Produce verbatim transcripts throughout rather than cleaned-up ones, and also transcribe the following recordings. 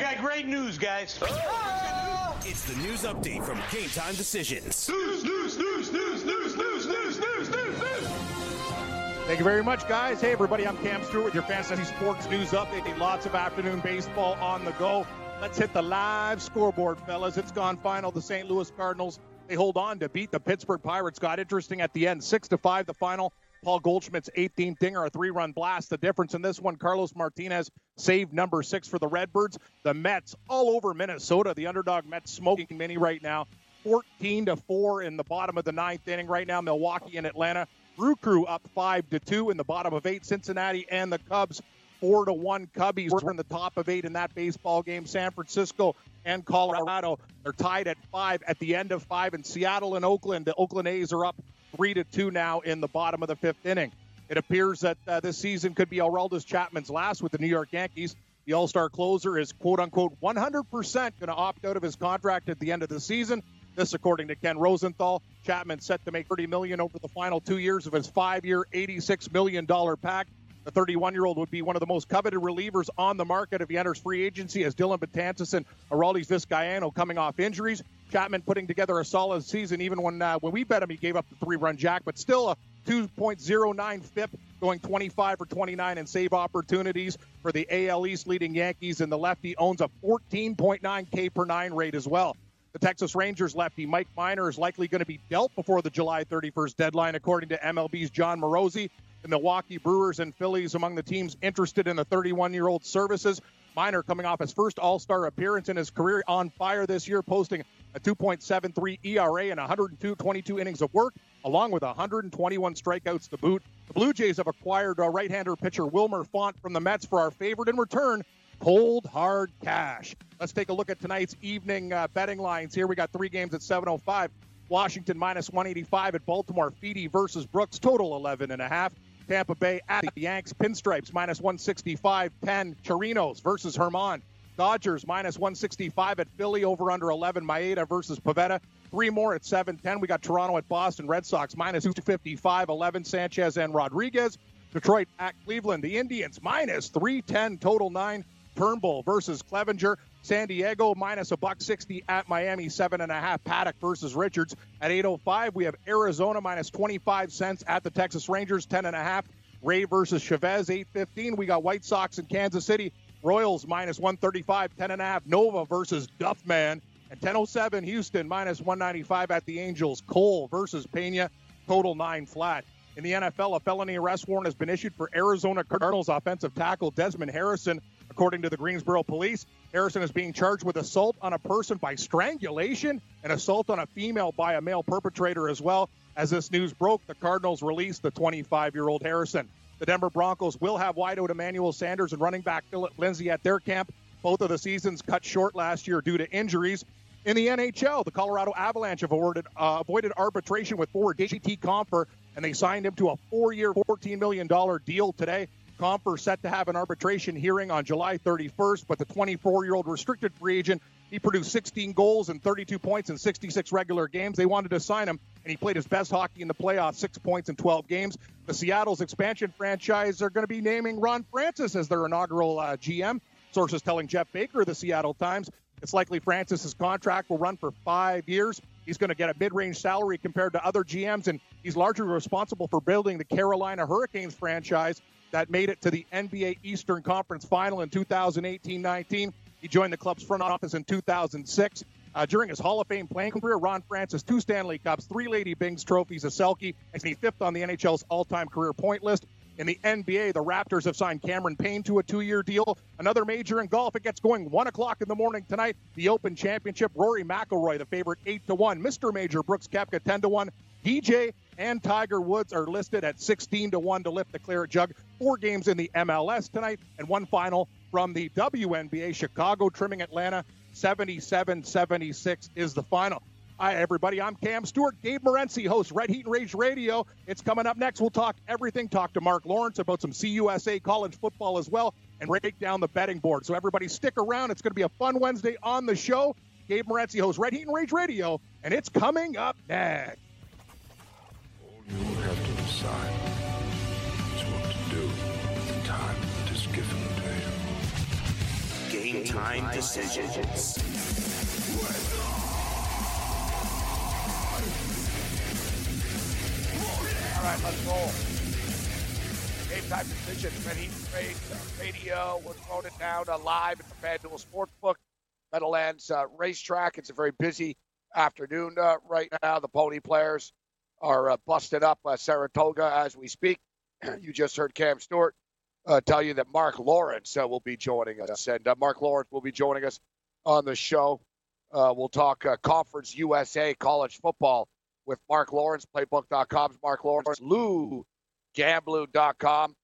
I got great news, guys. Oh. It's the news update from Game Time Decisions. News, news, news, news, news, news, news, news, news, news. Thank you very much, guys. Hey, everybody, I'm Cam Stewart with your Fantasy Sports News Update. Lots of afternoon baseball on the go. Let's hit the live scoreboard, fellas. It's gone final. The Saint Louis Cardinals, they hold on to beat the Pittsburgh Pirates. Got interesting at the end. Six to five, the final. Paul Goldschmidt's eighteenth dinger, a three-run blast. The difference in this one, Carlos Martinez, save number six for the Redbirds. The Mets all over Minnesota. The underdog Mets smoking mini right now. fourteen to four in the bottom of the ninth inning right now. Milwaukee and Atlanta. Brew Crew up five to two in the bottom of eight. Cincinnati and the Cubs four to one. Cubbies were in the top of eight in that baseball game. San Francisco and Colorado, they're tied at five at the end of five. And Seattle and Oakland, the Oakland A's are up Three to two now in the bottom of the fifth inning. It appears that uh, this season could be Aroldis Chapman's last with the New York Yankees. The All-Star closer is, quote-unquote, one hundred percent going to opt out of his contract at the end of the season. This, according to Ken Rosenthal. Chapman set to make thirty million dollars over the final two years of his five-year, eighty-six million dollars pack. The thirty-one-year-old would be one of the most coveted relievers on the market if he enters free agency, as Dylan Betances and Aroldis Vizcaino coming off injuries. Chapman putting together a solid season, even when uh, when we bet him, he gave up the three-run jack, but still a two point oh nine F I P, going twenty-five for twenty-nine and save opportunities for the A L East leading Yankees, and the lefty owns a fourteen point nine K per nine rate as well. The Texas Rangers lefty, Mike Minor, is likely going to be dealt before the July thirty-first deadline, according to M L B's John Morosi. The Milwaukee Brewers and Phillies among the teams interested in the thirty-one-year-old's services. Minor, coming off his first All-Star appearance in his career, on fire this year, posting a two point seven three E R A and one hundred two, twenty-two innings of work, along with one hundred twenty-one strikeouts to boot. The Blue Jays have acquired a right-hander pitcher Wilmer Font from the Mets for our favorite in return, cold, hard cash. Let's take a look at tonight's evening uh, betting lines here. We got three games at seven oh five. Washington minus one eighty-five at Baltimore. Feedy versus Brooks, total eleven and a half. Tampa Bay at the Yanks. Pinstripes minus one sixty-five. ten. Chirinos versus Herman. Dodgers minus one sixty-five at Philly, over under eleven. Maeda versus Pavetta. Three more at seven ten. We got Toronto at Boston. Red Sox minus two fifty-five. eleven. Sanchez and Rodriguez. Detroit at Cleveland. The Indians minus three ten. Total nine. Turnbull versus Clevinger. San Diego minus a buck sixty at Miami, seven and a half. Paddock versus Richards at eight oh five. We have Arizona minus twenty-five cents at the Texas Rangers, ten and a half. Ray versus Chavez, eight fifteen. We got White Sox and Kansas City. Royals minus one thirty-five, ten and a half. Nova versus Duffman at ten oh seven. Houston minus one ninety-five at the Angels. Cole versus Pena, total nine flat. In the N F L, a felony arrest warrant has been issued for Arizona Cardinals offensive tackle Desmond Harrison. According to the Greensboro Police, Harrison is being charged with assault on a person by strangulation and assault on a female by a male perpetrator as well. As this news broke, the Cardinals released the twenty-five-year-old Harrison. The Denver Broncos will have wideout Emmanuel Sanders and running back Phillip Lindsay at their camp. Both of the seasons cut short last year due to injuries. In the N H L, the Colorado Avalanche have awarded, uh, avoided arbitration with forward J T Compher, and they signed him to a four-year, fourteen million dollars deal today. Compher set to have an arbitration hearing on July thirty-first, but the twenty-four-year-old restricted free agent, he produced sixteen goals and thirty-two points in sixty-six regular games. They wanted to sign him, and he played his best hockey in the playoffs, six points in twelve games. The Seattle's expansion franchise are going to be naming Ron Francis as their inaugural uh, G M. Sources telling Jeff Baker of the Seattle Times, it's likely Francis's contract will run for five years. He's going to get a mid-range salary compared to other G Ms, and he's largely responsible for building the Carolina Hurricanes franchise that made it to the N B A Eastern Conference Final in two thousand eighteen nineteen. He joined the club's front office in two thousand six. Uh, during his Hall of Fame playing career, Ron Francis, two Stanley Cups, three Lady Bings trophies, a Selke, and he's fifth on the N H L's all-time career point list. In the N B A, the Raptors have signed Cameron Payne to a two-year deal. Another major in golf. It gets going one o'clock in the morning tonight. The Open Championship, Rory McIlroy, the favorite, eight to one. Mister Major Brooks Koepka, ten to one. D J and Tiger Woods are listed at sixteen to one to lift the claret jug. Four games in the M L S tonight, and one final from the W N B A. Chicago trimming Atlanta, seventy-seven seventy-six is the final. Hi, everybody. I'm Cam Stewart. Gabe Morency hosts Red Heat and Rage Radio. It's coming up next. We'll talk everything. Talk to Mark Lawrence about some C U S A college football as well, and break down the betting board. So everybody stick around. It's going to be a fun Wednesday on the show. Gabe Morency hosts Red Heat and Rage Radio, and it's coming up next. All you will have to decide is what to do with the time that is given to you. Game Time Decisions. All right, let's roll. Game Time Decisions, Red Heat and Rage Radio. We're throwing it down uh, live at the FanDuel Sportsbook, Meadowlands uh, Racetrack. It's a very busy afternoon uh, right now. The pony players are uh, busting up uh, Saratoga as we speak. You just heard Cam Stewart uh, tell you that Mark Lawrence uh, will be joining us. And uh, Mark Lawrence will be joining us on the show. Uh, we'll talk uh, Conference U S A college football with Mark Lawrence, Playbook dot com's Mark Lawrence. Lou Gamblu dot com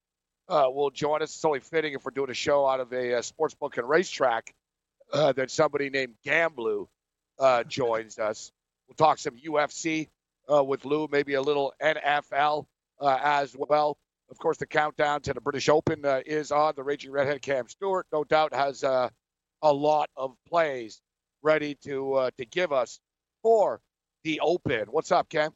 uh, will join us. It's only fitting if we're doing a show out of a, a sportsbook and racetrack uh, that somebody named Gamblu uh, joins us. We'll talk some U F C uh, with Lou, maybe a little N F L uh, as well. Of course, the countdown to the British Open uh, is on. The Raging Redhead Cam Stewart, no doubt, has uh, a lot of plays ready to uh, to give us for the Open. What's up, Cam?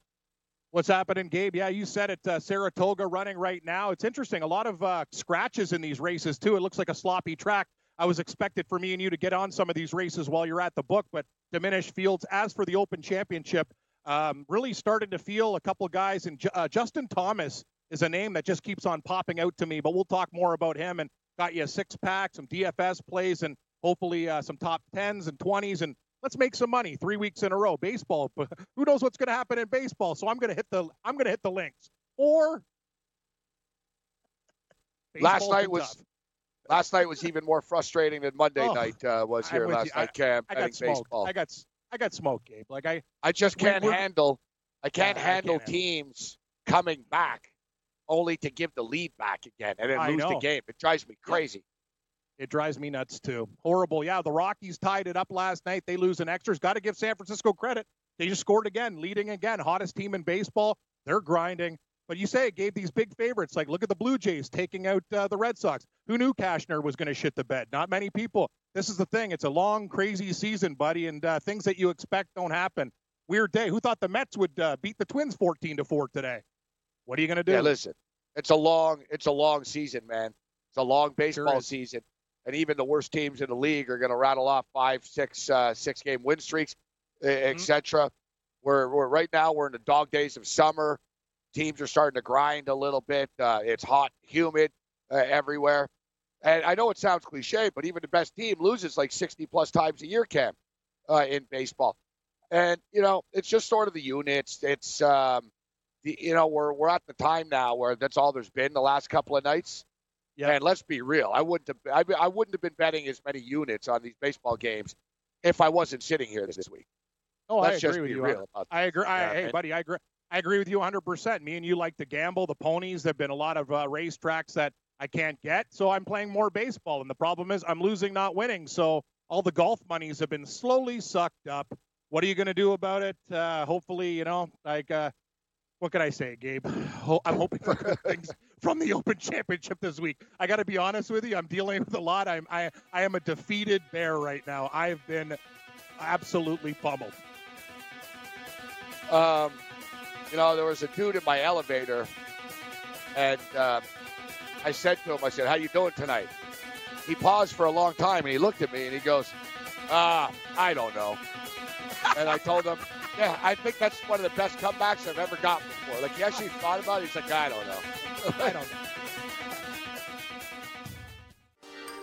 What's happening, Gabe? Yeah, you said it. Uh, Saratoga running right now. It's interesting. A lot of uh, scratches in these races, too. It looks like a sloppy track. I was expected for me and you to get on some of these races while you're at the book, but diminished fields. As for the Open Championship, um, really started to feel a couple guys. And uh, Justin Thomas is a name that just keeps on popping out to me, but we'll talk more about him. And got you a six-pack, some D F S plays, and hopefully uh, some top tens and twenties, and let's make some money three weeks in a row. Baseball, but who knows what's going to happen in baseball? So I'm going to hit the I'm going to hit the links. Or last night was tough. last night was even more frustrating than Monday oh, night uh, was here last you. night. Cam, I, I got smoked. Baseball. I got I got smoked, Gabe. Like I I just can't we're, handle I can't yeah, handle I can't teams handle. coming back only to give the lead back again and then I lose know. the game. It drives me crazy. It drives me nuts, too. Horrible. Yeah, the Rockies tied it up last night. They lose in extras. Got to give San Francisco credit. They just scored again, leading again. Hottest team in baseball. They're grinding. But you say it gave these big favorites. Like, look at the Blue Jays taking out uh, the Red Sox. Who knew Cashner was going to shit the bed? Not many people. This is the thing. It's a long, crazy season, buddy, and uh, things that you expect don't happen. Weird day. Who thought the Mets would uh, beat the Twins fourteen to four today? What are you going to do? Yeah, listen, it's a long, it's a long season, man. It's a long baseball sure season, and even the worst teams in the league are going to rattle off five, six, uh, six-game win streaks, et cetera. Mm-hmm. We're, we're right now we're in the dog days of summer. Teams are starting to grind a little bit. Uh, it's hot, humid uh, everywhere, and I know it sounds cliche, but even the best team loses like sixty plus times a year, Cam, uh, in baseball, and you know it's just sort of the units. It's um, the, you know we're we're at the time now where that's all there's been the last couple of nights. Yeah. And let's be real. I wouldn't have, I, I wouldn't have been betting as many units on these baseball games if I wasn't sitting here this, this week. Oh, let's I agree with you. Real about I agree. I, yeah, hey, man. buddy, I agree. I agree with you one hundred percent. Me and you like to gamble. The ponies have been a lot of uh, racetracks that I can't get, so I'm playing more baseball. And the problem is I'm losing, not winning. So all the golf monies have been slowly sucked up. What are you going to do about it? Uh, hopefully, you know, like. Uh, What can I say, Gabe? I'm hoping for good things from the Open Championship this week. I got to be honest with you. I'm dealing with a lot. I'm, I I am a defeated bear right now. I've been absolutely pummeled. Um, you know, there was a dude in my elevator, and uh, I said to him, I said, how you doing tonight? He paused for a long time, and he looked at me, and he goes, ah, I don't know. And I told him, yeah, I think that's one of the best comebacks I've ever gotten before. Like, he actually thought about it. He's like, I don't know. I don't know.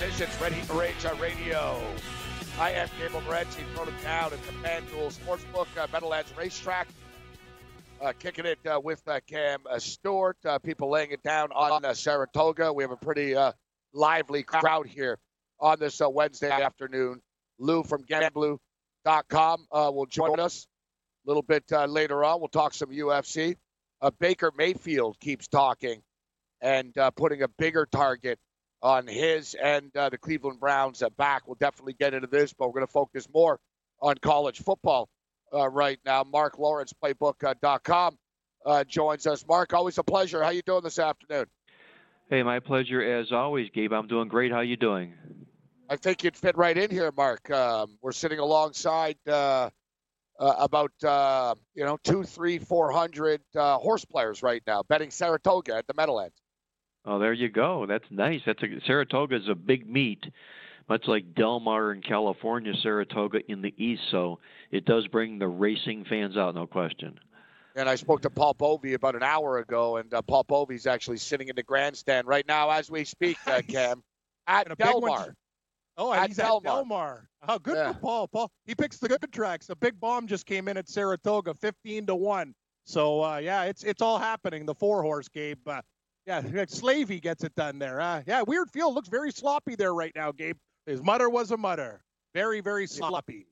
Decisions, Red Heat and Rage Radio. I am Gabe Morency, throwing it down at the FanDuel Sportsbook, uh, Meadowlands Racetrack. Uh, kicking it uh, with uh, Cam uh, Stewart. Uh, people laying it down on uh, Saratoga. We have a pretty uh, lively crowd here on this uh, Wednesday afternoon. Lou from Gamblu Playbook dot com uh, will join us a little bit uh, later on. We'll talk some U F C. Uh, Baker Mayfield keeps talking and uh, putting a bigger target on his and uh, the Cleveland Browns uh, back. We'll definitely get into this, but we're going to focus more on college football uh, right now. Mark Lawrence, Playbook dot com, uh, joins us. Mark, always a pleasure. How you doing this afternoon? Hey, my pleasure as always, Gabe. I'm doing great. How you doing? I think you'd fit right in here, Mark. Um, we're sitting alongside uh, uh, about, uh, you know, two, three, four hundred uh, horse players right now, betting Saratoga at the Meadowlands. Oh, there you go. That's nice. That's a, Saratoga is a big meet, much like Del Mar in California, Saratoga in the East. So it does bring the racing fans out, no question. And I spoke to Paul Bovey about an hour ago, and uh, Paul Bovey's actually sitting in the grandstand right now as we speak, uh, Cam, at Del Mar. Oh, and at he's Del Mar. at Del Mar. Oh, good yeah. for Paul. Paul, he picks the good tracks. A big bomb just came in at Saratoga, fifteen to one. So, uh, yeah, it's it's all happening, the four-horse, Gabe. Uh, yeah, Slavey gets it done there. Uh, yeah, weird field. Looks very sloppy there right now, Gabe. His mutter was a mutter. Very, very sloppy.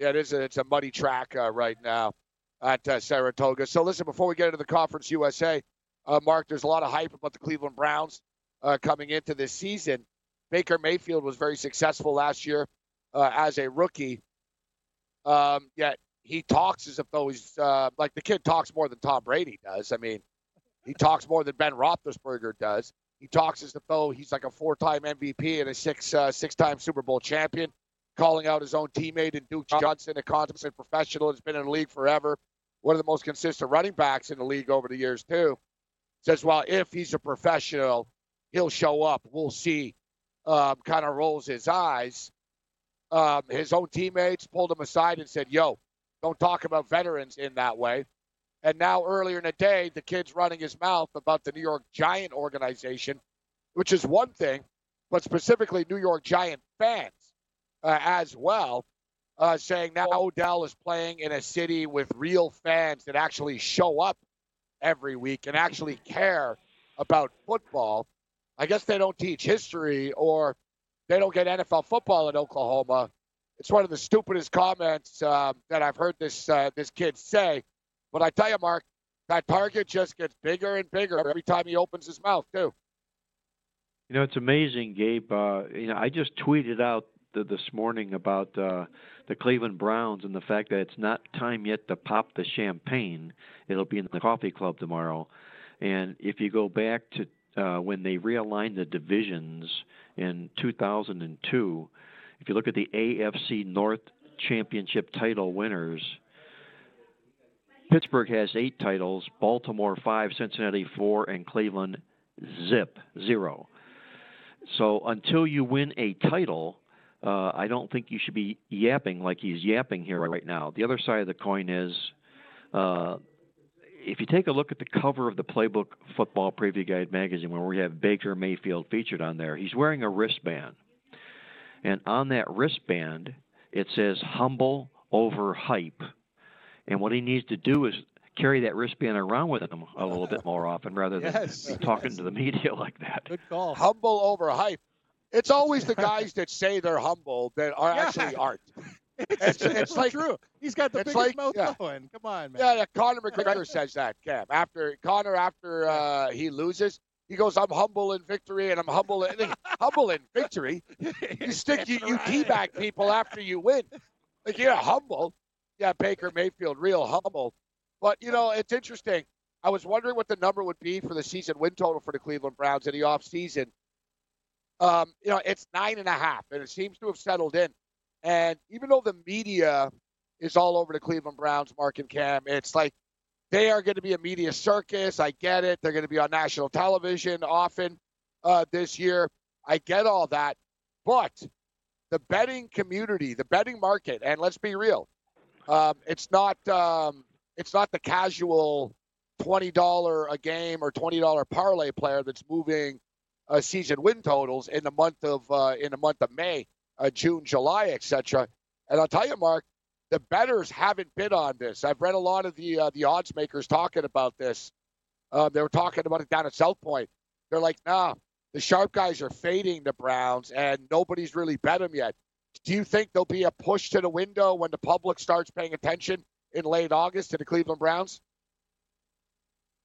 Yeah, it is a, it's a muddy track uh, right now at uh, Saratoga. So, listen, before we get into the Conference U S A, uh, Mark, there's a lot of hype about the Cleveland Browns uh, coming into this season. Baker Mayfield was very successful last year uh, as a rookie, um, yet he talks as if though he's uh, – like the kid talks more than Tom Brady does. I mean, he talks more than Ben Roethlisberger does. He talks as if though he's like a four-time M V P and a six, uh, six-time Super Bowl champion, calling out his own teammate and Duke Johnson, a consummate professional that's been in the league forever, one of the most consistent running backs in the league over the years too. Says, well, if he's a professional, he'll show up. We'll see. Um, kind of rolls his eyes. Um, his own teammates pulled him aside and said, yo, don't talk about veterans in that way. And now earlier in the day, the kid's running his mouth about the New York Giant organization, which is one thing, but specifically New York Giant fans uh, as well, uh, saying now Odell is playing in a city with real fans that actually show up every week and actually care about football. I guess they don't teach history or they don't get N F L football in Oklahoma. It's one of the stupidest comments uh, that I've heard this uh, this kid say. But I tell you, Mark, that target just gets bigger and bigger every time he opens his mouth, too. You know, it's amazing, Gabe. Uh, you know, I just tweeted out th- this morning about uh, the Cleveland Browns and the fact that it's not time yet to pop the champagne. It'll be in the coffee club tomorrow. And if you go back to Uh, when they realigned the divisions in two thousand two, if you look at the A F C North Championship title winners, Pittsburgh has eight titles, Baltimore five, Cincinnati four, and Cleveland zip, zero. So until you win a title, uh, I don't think you should be yapping like he's yapping here right now. The other side of the coin is uh, – if you take a look at the cover of the Playbook Football Preview Guide magazine, where we have Baker Mayfield featured on there, he's wearing a wristband. And on that wristband, it says humble over hype. And what he needs to do is carry that wristband around with him a little bit more often rather than yes, talking yes. to the media like that. Good call. Humble over hype. It's always the guys that say they're humble that are yeah. actually aren't. It's, it's, it's like true. He's got the biggest like, mouth yeah. going. Come on, man. Yeah, yeah Conor McGregor says that, Cam. After Conor, after uh, he loses, he goes, "I'm humble in victory, and I'm humble in humble in victory." You stick you, right. you teabag people after you win. Like you're humble. Yeah, Baker Mayfield, real humble. But you know, it's interesting. I was wondering what the number would be for the season win total for the Cleveland Browns in the offseason. Um, you know, it's nine and a half, and it seems to have settled in. And even though the media is all over the Cleveland Browns, Mark and Cam, it's like they are going to be a media circus. I get it. They're going to be on national television often uh, this year. I get all that. But the betting community, the betting market, and let's be real, um, it's not um, it's not the casual twenty dollars a game or twenty dollars parlay player that's moving uh, season win totals in the month of uh, in the month of May. Uh, June, July, et cetera. And I'll tell you, Mark, the bettors haven't bid on this. I've read a lot of the uh, the odds makers talking about this. Um, they were talking about it down at South Point. They're like, nah, the sharp guys are fading the Browns, and nobody's really bet them yet. Do you think there'll be a push to the window when the public starts paying attention in late August to the Cleveland Browns?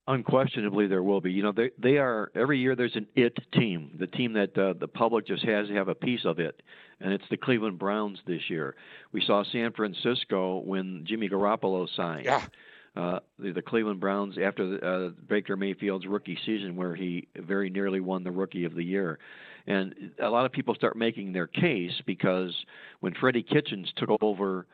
Unquestionably, there will be. You know, they they are every year. There's an it team, the team that uh, the public just has to have a piece of it, and it's the Cleveland Browns this year. We saw San Francisco when Jimmy Garoppolo signed. Yeah. Uh, the, the Cleveland Browns after the, uh, Baker Mayfield's rookie season where he very nearly won the Rookie of the Year. And a lot of people start making their case because when Freddie Kitchens took over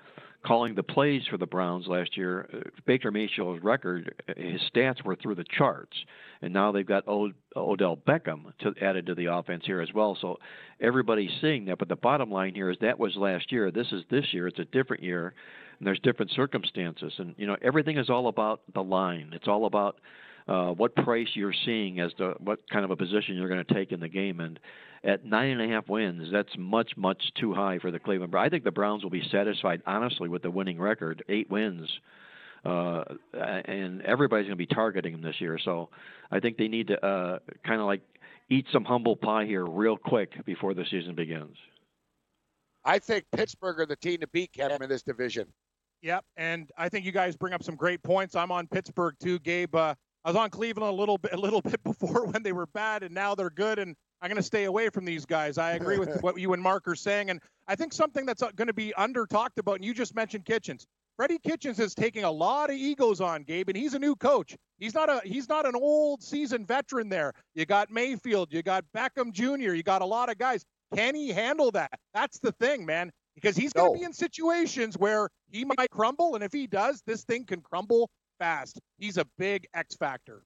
calling the plays for the Browns last year, uh, Baker Mayfield's record, his stats were through the charts. And now they've got o- Odell Beckham to, added to the offense here as well. So everybody's seeing that. But the bottom line here is that was last year. This is this year. It's a different year. And there's different circumstances. And, you know, everything is all about the line. It's all about uh, what price you're seeing as to what kind of a position you're going to take in the game. And at nine and a half wins, that's much, much too high for the Cleveland Browns. I think the Browns will be satisfied, honestly, with the winning record, eight wins. Uh, and everybody's going to be targeting them this year. So I think they need to uh, kind of like eat some humble pie here real quick before the season begins. I think Pittsburgh are the team to beat, Kevin, in this division. Yep, and I think you guys bring up some great points. I'm on Pittsburgh too, Gabe. Uh, I was on Cleveland a little bit, a little bit before when they were bad, and now they're good. And I'm going to stay away from these guys. I agree with what you and Mark are saying, and I think something that's going to be under talked about. And you just mentioned Kitchens. Freddie Kitchens is taking a lot of egos on, Gabe, and he's a new coach. He's not a he's not an old seasoned veteran there. You got Mayfield, you got Beckham Junior, you got a lot of guys. Can he handle that? That's the thing, man. Because he's going to no. be in situations where he might crumble, and if he does, this thing can crumble fast. He's a big X factor.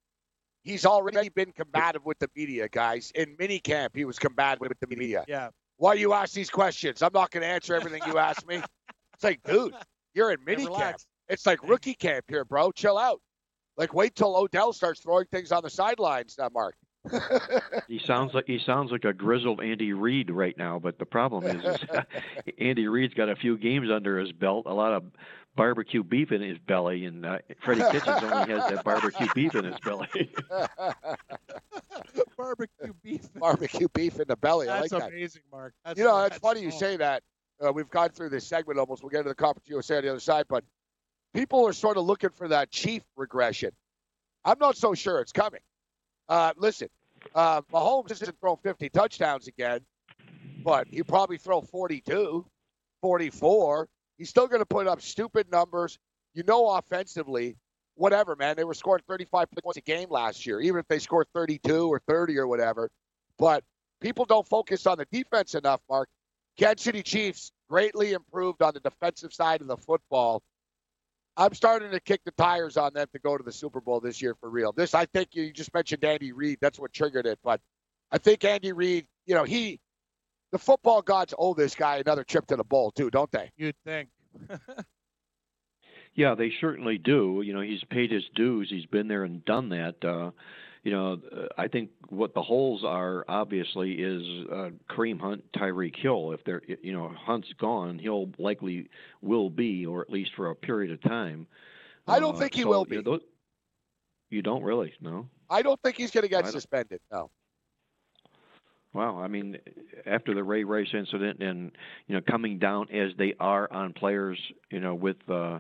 He's already been combative with the media, guys. In minicamp, he was combative with the media. Yeah. Why do you ask these questions? I'm not going to answer everything you ask me. It's like, dude, you're in minicamp. It's like rookie camp here, bro. Chill out. Like, wait till Odell starts throwing things on the sidelines, now, Mark. he sounds like he sounds like a grizzled Andy Reid right now, but the problem is, is Andy Reid's got a few games under his belt, a lot of barbecue beef in his belly, and uh, Freddie Kitchens only has that barbecue beef in his belly. barbecue beef, barbecue beef in the belly. That's I like amazing, that. Mark. That's, you know, that's, that's funny cool. You say that. Uh, we've gone through this segment almost. We'll get to the Conference U S A on the other side, but people are sort of looking for that Chief regression. I'm not so sure it's coming. Uh, listen, uh, Mahomes isn't throwing fifty touchdowns again, but he'll probably throw forty-two, forty-four. He's still going to put up stupid numbers. You know, offensively, whatever, man. They were scoring thirty-five points a game last year, even if they scored thirty-two or thirty or whatever. But people don't focus on the defense enough, Mark. Kansas City Chiefs greatly improved on the defensive side of the football. I'm starting to kick the tires on them to go to the Super Bowl this year for real. This, I think you just mentioned Andy Reid. That's what triggered it. But I think Andy Reid, you know, he, the football gods owe this guy another trip to the bowl too, don't they? You'd think. Yeah, they certainly do. You know, he's paid his dues. He's been there and done that. Uh, you know, I think what the holes are, obviously, is uh, Kareem Hunt, Tyreek Hill. If they're, you know, Hunt's gone, he'll likely will be, or at least for a period of time. I don't uh, think he so, will be. You, know, those, you don't really, no? I don't think he's going to get suspended, no. Wow, I mean, after the Ray Rice incident and, you know, coming down as they are on players, you know, with uh,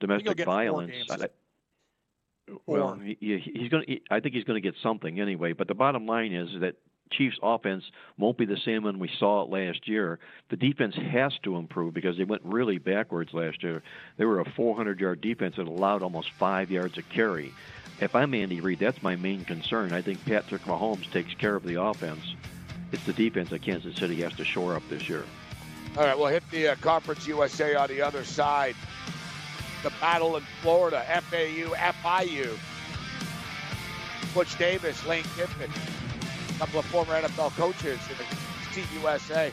domestic violence. Well, he, he's going. He, I think he's going to get something anyway. But the bottom line is that Chiefs' offense won't be the same when we saw it last year. The defense has to improve because they went really backwards last year. They were a four hundred yard defense that allowed almost five yards a carry. If I'm Andy Reid, that's my main concern. I think Patrick Mahomes takes care of the offense. It's the defense that Kansas City has to shore up this year. All right, we'll hit the uh, Conference U S A on the other side. The battle in Florida, F A U, F I U. Butch Davis, Lane Kiffin, a couple of former N F L coaches in the Team U S A.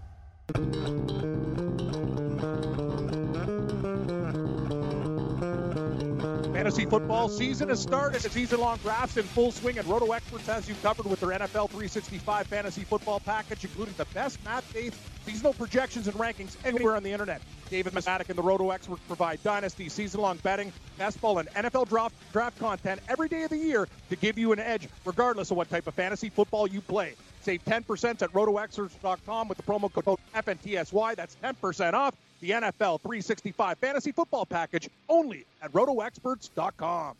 Fantasy football season has started. The season-long draft's in full swing, and Roto-Experts has you covered with their N F L three sixty-five fantasy football package, including the best map-based seasonal projections and rankings anywhere on the internet. David Masatic and the Roto-Experts provide dynasty, season-long betting, basketball, and N F L draft, draft content every day of the year to give you an edge, regardless of what type of fantasy football you play. Save ten percent at roto experts dot com with the promo code F N T S Y. That's ten percent off the N F L three sixty-five fantasy football package only at roto experts dot com.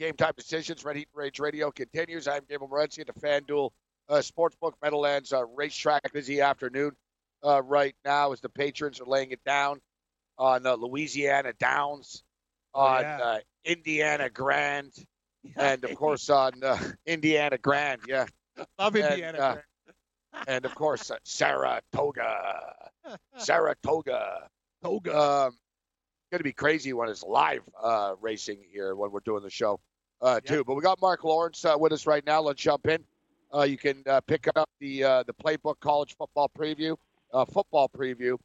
Game Time Decisions, Red Heat and Rage Radio continues. I'm Gabe Morency at the FanDuel uh, Sportsbook, Meadowlands uh, Racetrack. Busy afternoon uh, right now as the patrons are laying it down on uh, Louisiana Downs, on oh, yeah. uh, Indiana Grand, and, of course, on uh, Indiana Grand, yeah. Love Indiana. And, uh, and of course, uh, Saratoga. Saratoga. Toga. Um, going to be crazy when it's live uh, racing here when we're doing the show, uh, yeah. too. But we got Mark Lawrence uh, with us right now. Let's jump in. Uh, you can uh, pick up the uh, the Playbook College Football Preview, uh, football preview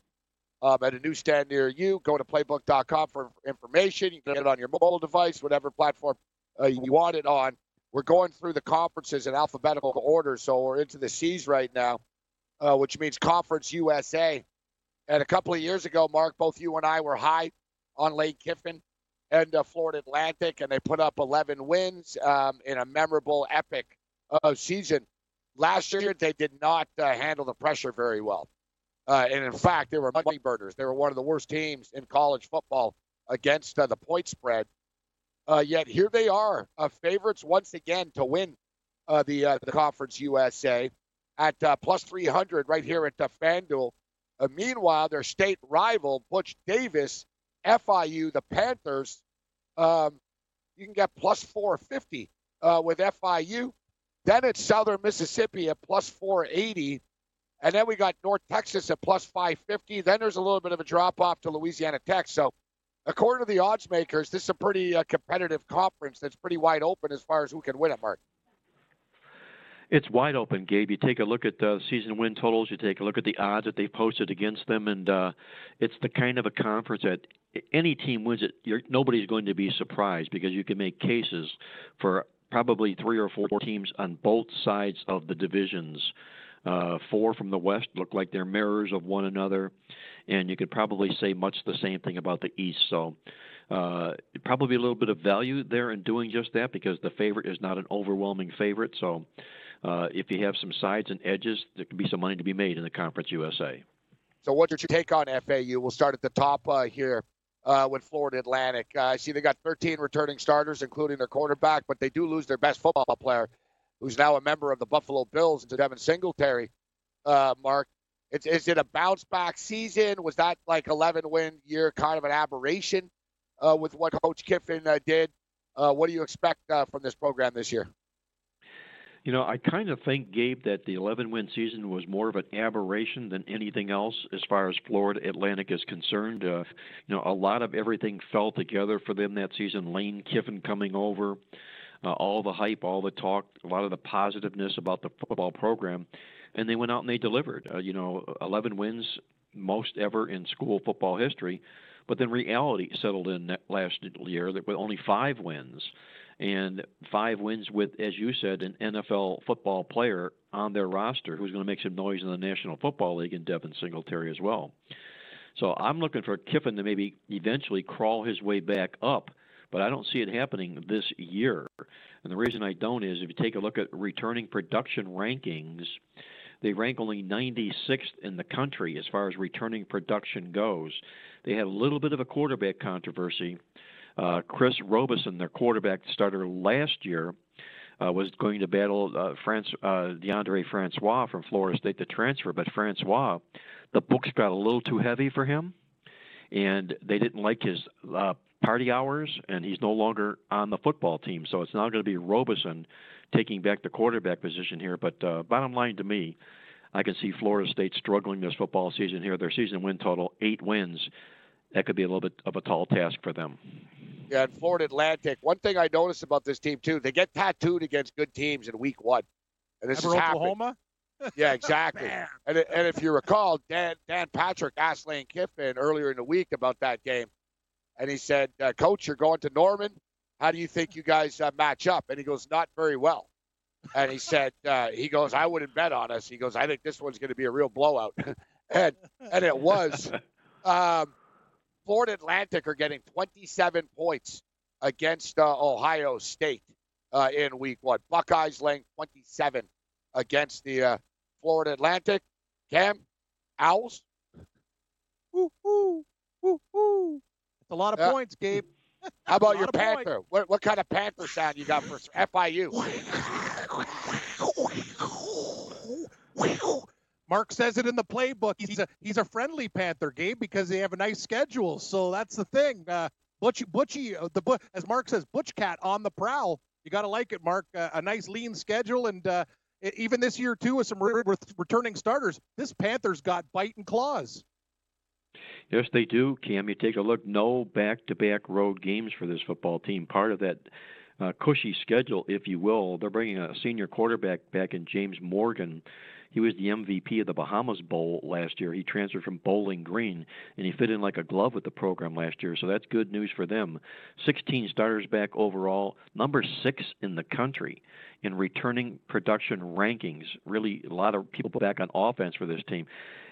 um, at a newsstand near you. Go to playbook dot com for information. You can get it on your mobile device, whatever platform uh, you want it on. We're going through the conferences in alphabetical order, so we're into the C's right now, uh, which means Conference U S A. And a couple of years ago, Mark, both you and I were high on Lane Kiffin and uh, Florida Atlantic, and they put up eleven wins um, in a memorable, epic uh, season. Last year, they did not uh, handle the pressure very well. Uh, and, in fact, they were money burners. They were one of the worst teams in college football against uh, the point spread. Uh, yet here they are, uh, favorites once again to win uh, the uh, the Conference U S A at uh, plus three hundred right here at uh, FanDuel. Uh, meanwhile, their state rival, Butch Davis, F I U, the Panthers, um, you can get plus four fifty uh, with F I U. Then it's Southern Mississippi at plus four eighty. And then we got North Texas at plus five fifty. Then there's a little bit of a drop-off to Louisiana Tech. So, according to the odds makers, this is a pretty uh, competitive conference that's pretty wide open as far as who can win it, Mark. It's wide open, Gabe. You take a look at the uh, season win totals. You take a look at the odds that they've posted against them, and uh, it's the kind of a conference that any team wins it, you're, nobody's going to be surprised because you can make cases for probably three or four teams on both sides of the divisions. Uh, four from the West look like they're mirrors of one another, and you could probably say much the same thing about the East. So uh, probably a little bit of value there in doing just that because the favorite is not an overwhelming favorite. So uh, if you have some sides and edges, there could be some money to be made in the Conference U S A. So what's your take on F A U? We'll start at the top uh, here uh, with Florida Atlantic. Uh, I see they got thirteen returning starters, including their quarterback, but they do lose their best football player, who's now a member of the Buffalo Bills, to Devin Singletary. Uh, Mark, it's, is it a bounce-back season? Was that like eleven-win year kind of an aberration uh, with what Coach Kiffin uh, did? Uh, what do you expect uh, from this program this year? You know, I kind of think, Gabe, that the eleven-win season was more of an aberration than anything else as far as Florida Atlantic is concerned. Uh, you know, a lot of everything fell together for them that season. Lane Kiffin coming over. Uh, all the hype, all the talk, a lot of the positiveness about the football program, and they went out and they delivered. Uh, you know, eleven wins, most ever in school football history, but then reality settled in last year with only five wins, and five wins with, as you said, an N F L football player on their roster who's going to make some noise in the National Football League in Devin Singletary as well. So I'm looking for Kiffin to maybe eventually crawl his way back up, but I don't see it happening this year. And the reason I don't is if you take a look at returning production rankings, they rank only ninety-sixth in the country as far as returning production goes. They had a little bit of a quarterback controversy. Uh, Chris Robeson, their quarterback starter last year, uh, was going to battle uh, France, uh, DeAndre Francois from Florida State to transfer, but Francois, the books got a little too heavy for him, and they didn't like his uh, party hours, and he's no longer on the football team. So it's now going to be Robeson taking back the quarterback position here. But uh, bottom line to me, I can see Florida State struggling this football season here. Their season win total, eight wins. That could be a little bit of a tall task for them. Yeah, and Florida Atlantic, one thing I noticed about this team, too, they get tattooed against good teams in week one. And this Ever is Oklahoma? Yeah, exactly. and and if you recall, Dan Dan Patrick asked Lane Kiffin earlier in the week about that game, and he said, uh, "Coach, you're going to Norman. How do you think you guys uh, match up?" And he goes, "Not very well." And he said, uh, "He goes, I wouldn't bet on us." He goes, "I think this one's going to be a real blowout," and and it was. Um, Florida Atlantic are getting twenty-seven points against uh, Ohio State uh, in week one. Buckeyes laying twenty-seven against the uh, Florida Atlantic. Cam, Owls. Woo hoo, woo hoo. It's a lot of uh, points, Gabe. How about your Panther? What, what kind of Panther sound you got for F I U? Mark says it in the playbook. He's a he's a friendly Panther, Gabe, because they have a nice schedule. So that's the thing. Uh, Butch, Butchie, the as Mark says, Butch Cat on the prowl. You got to like it, Mark. Uh, a nice lean schedule, and uh, even this year too, with some re- re- returning starters, this Panther's got bite and claws. Yes, they do, Cam. You take a look. No back-to-back road games for this football team. Part of that uh, cushy schedule, if you will, they're bringing a senior quarterback back in James Morgan. He was the M V P of the Bahamas Bowl last year. He transferred from Bowling Green, and he fit in like a glove with the program last year, so that's good news for them. sixteen starters back overall, number six in the country in returning production rankings. Really a lot of people back on offense for this team.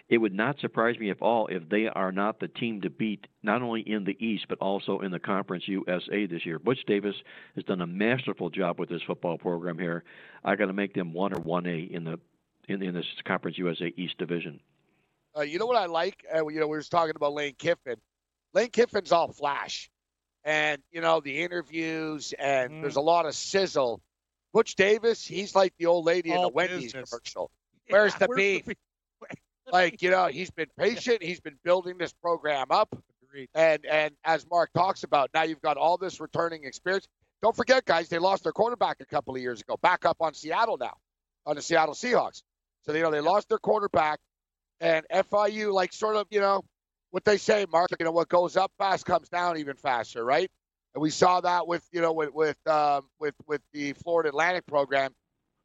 It would not surprise me at all if they are not the team to beat, not only in the East, but also in the Conference U S A this year. Butch Davis has done a masterful job with this football program here. I got to make them one or one A in the In, in this Conference U S A East Division. Uh, you know what I like? Uh, you know, we were just talking about Lane Kiffin. Lane Kiffin's all flash. And, you know, the interviews, and mm. there's a lot of sizzle. Butch Davis, he's like the old lady all in the Wendy's business. Commercial. Yeah, where's the where's beef? The, where's the like, beef? You know, he's been patient. He's been building this program up. Agreed. And, and as Mark talks about, now you've got all this returning experience. Don't forget, guys, they lost their quarterback a couple of years ago. Back up on Seattle now, on the Seattle Seahawks. So, you know, they lost their quarterback, and F I U, like, sort of, you know, what they say, Mark, you know, what goes up fast comes down even faster, right? And we saw that with, you know, with with um, with, with the Florida Atlantic program.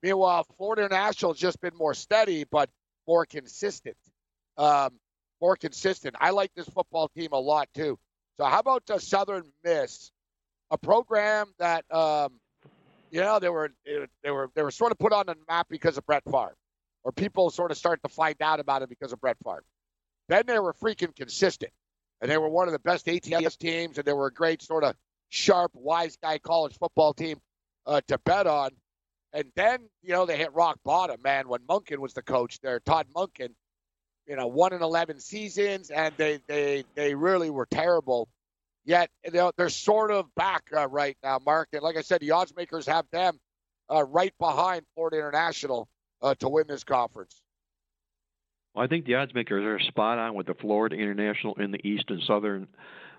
Meanwhile, Florida International has just been more steady, but more consistent, um, more consistent. I like this football team a lot, too. So how about uh, Southern Miss, a program that, um, you know, they were they were they were sort of put on the map because of Brett Favre. Or people sort of start to find out about it because of Brett Favre. Then they were freaking consistent. And they were one of the best A T S teams, and they were a great sort of sharp, wise guy college football team uh, to bet on. And then, you know, they hit rock bottom, man, when Munkin was the coach there. Todd Munkin, you know, one and eleven seasons, and they they, they really were terrible. Yet, you know, they're sort of back uh, right now, Mark. And like I said, the odds makers have them uh, right behind Florida International. Uh, to win this conference. Well, I think the odds makers are spot on with the Florida International in the East and Southern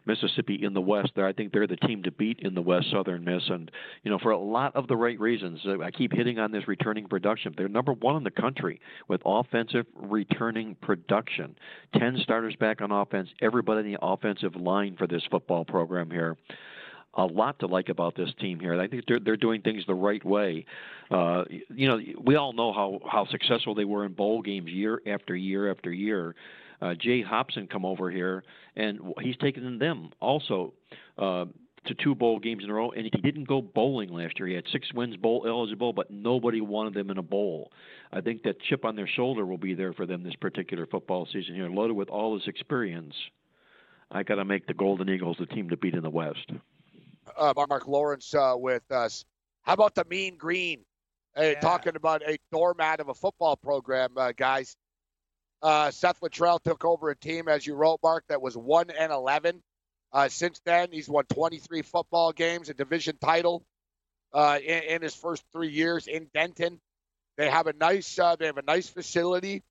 Mississippi in the West. There, I think they're the team to beat in the West, Southern Miss, and you know, for a lot of the right reasons. I keep hitting on this returning production. They're number one in the country with offensive returning production. Ten starters back on offense. Everybody in the offensive line for this football program here. A lot to like about this team here. I think they're, they're doing things the right way. Uh, you know, we all know how, how successful they were in bowl games year after year after year. Uh, Jay Hobson come over here, and he's taken them also uh, to two bowl games in a row, and he didn't go bowling last year. He had six wins bowl eligible, but nobody wanted them in a bowl. I think that chip on their shoulder will be there for them this particular football season here. Loaded with all this experience, I got to make the Golden Eagles the team to beat in the West. Uh, Mark Lawrence uh, with us. How about the Mean Green? Hey, yeah. Talking about a doormat of a football program, uh, guys. Uh, Seth Luttrell took over a team, as you wrote, Mark, that was one and eleven. Uh, since then, he's won twenty-three football games, a division title uh, in, in his first three years in Denton. They have a nice, uh, they have a nice facility.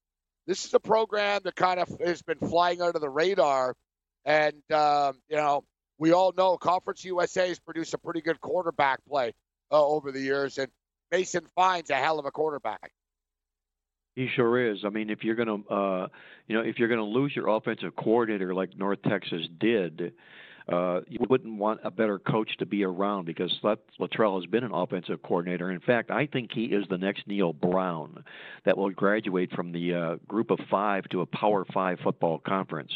This is a program that kind of has been flying under the radar, and um, you know. We all know Conference U S A has produced a pretty good quarterback play uh, over the years, and Mason Fine's a hell of a quarterback. He sure is. I mean, if you're going to, uh, you know, if you're going to lose your offensive coordinator like North Texas did, Uh, you wouldn't want a better coach to be around, because Luttrell has been an offensive coordinator. In fact, I think he is the next Neil Brown that will graduate from the uh, group of five to a Power Five football conference.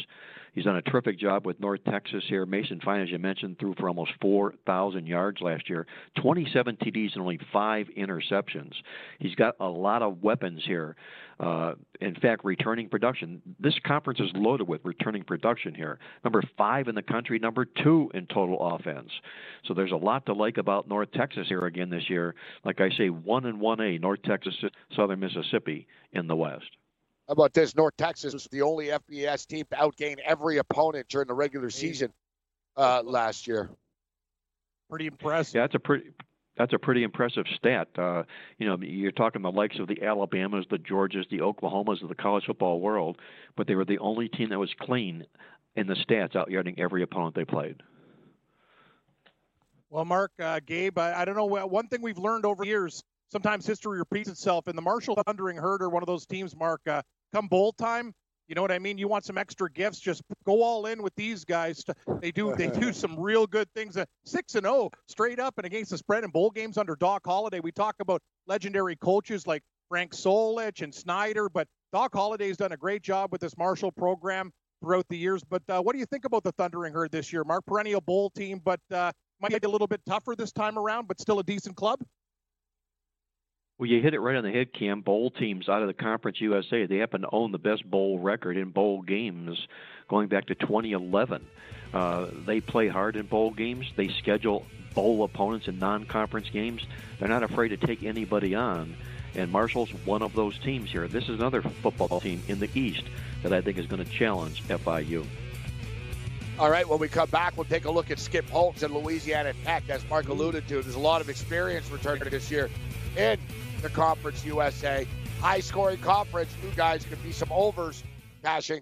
He's done a terrific job with North Texas here. Mason Fine, as you mentioned, threw for almost four thousand yards last year, twenty-seven T Ds and only five interceptions. He's got a lot of weapons here. Uh, in fact, returning production. This conference is loaded with returning production here. Number five in the country, number two in total offense. So there's a lot to like about North Texas here again this year. Like I say, one and one A, North Texas, Southern Mississippi in the West. How about this? North Texas was the only F B S team to outgain every opponent during the regular season uh, last year. Pretty impressive. Yeah, that's a pretty that's a pretty impressive stat. Uh, you know, you're talking the likes of the Alabamas, the Georgias, the Oklahomas of the college football world, but they were the only team that was clean in the stats, outgating every opponent they played. Well, Mark, uh, Gabe, I, I don't know. One thing we've learned over the years, sometimes history repeats itself, and the Marshall Thundering Herd are one of those teams, Mark. Uh, Come bowl time, you know what I mean? You want some extra gifts, just go all in with these guys. They do they do some real good things. six and oh straight up and against the spread in bowl games under Doc Holliday. We talk about legendary coaches like Frank Solich and Snyder, but Doc Holliday's done a great job with this Marshall program throughout the years. But uh, what do you think about the Thundering Herd this year, Mark? Perennial bowl team, but uh, might be a little bit tougher this time around, but still a decent club? Well, you hit it right on the head, Cam. Bowl teams out of the Conference U S A, they happen to own the best bowl record in bowl games going back to twenty eleven. Uh, they play hard in bowl games. They schedule bowl opponents in non-conference games. They're not afraid to take anybody on, and Marshall's one of those teams here. This is another football team in the East that I think is going to challenge F I U. All right, when we come back, we'll take a look at Skip Holtz and Louisiana Tech. As Mark alluded to, there's a lot of experience returning this year in the Conference U S A. High-scoring conference. You guys could be some overs cashing.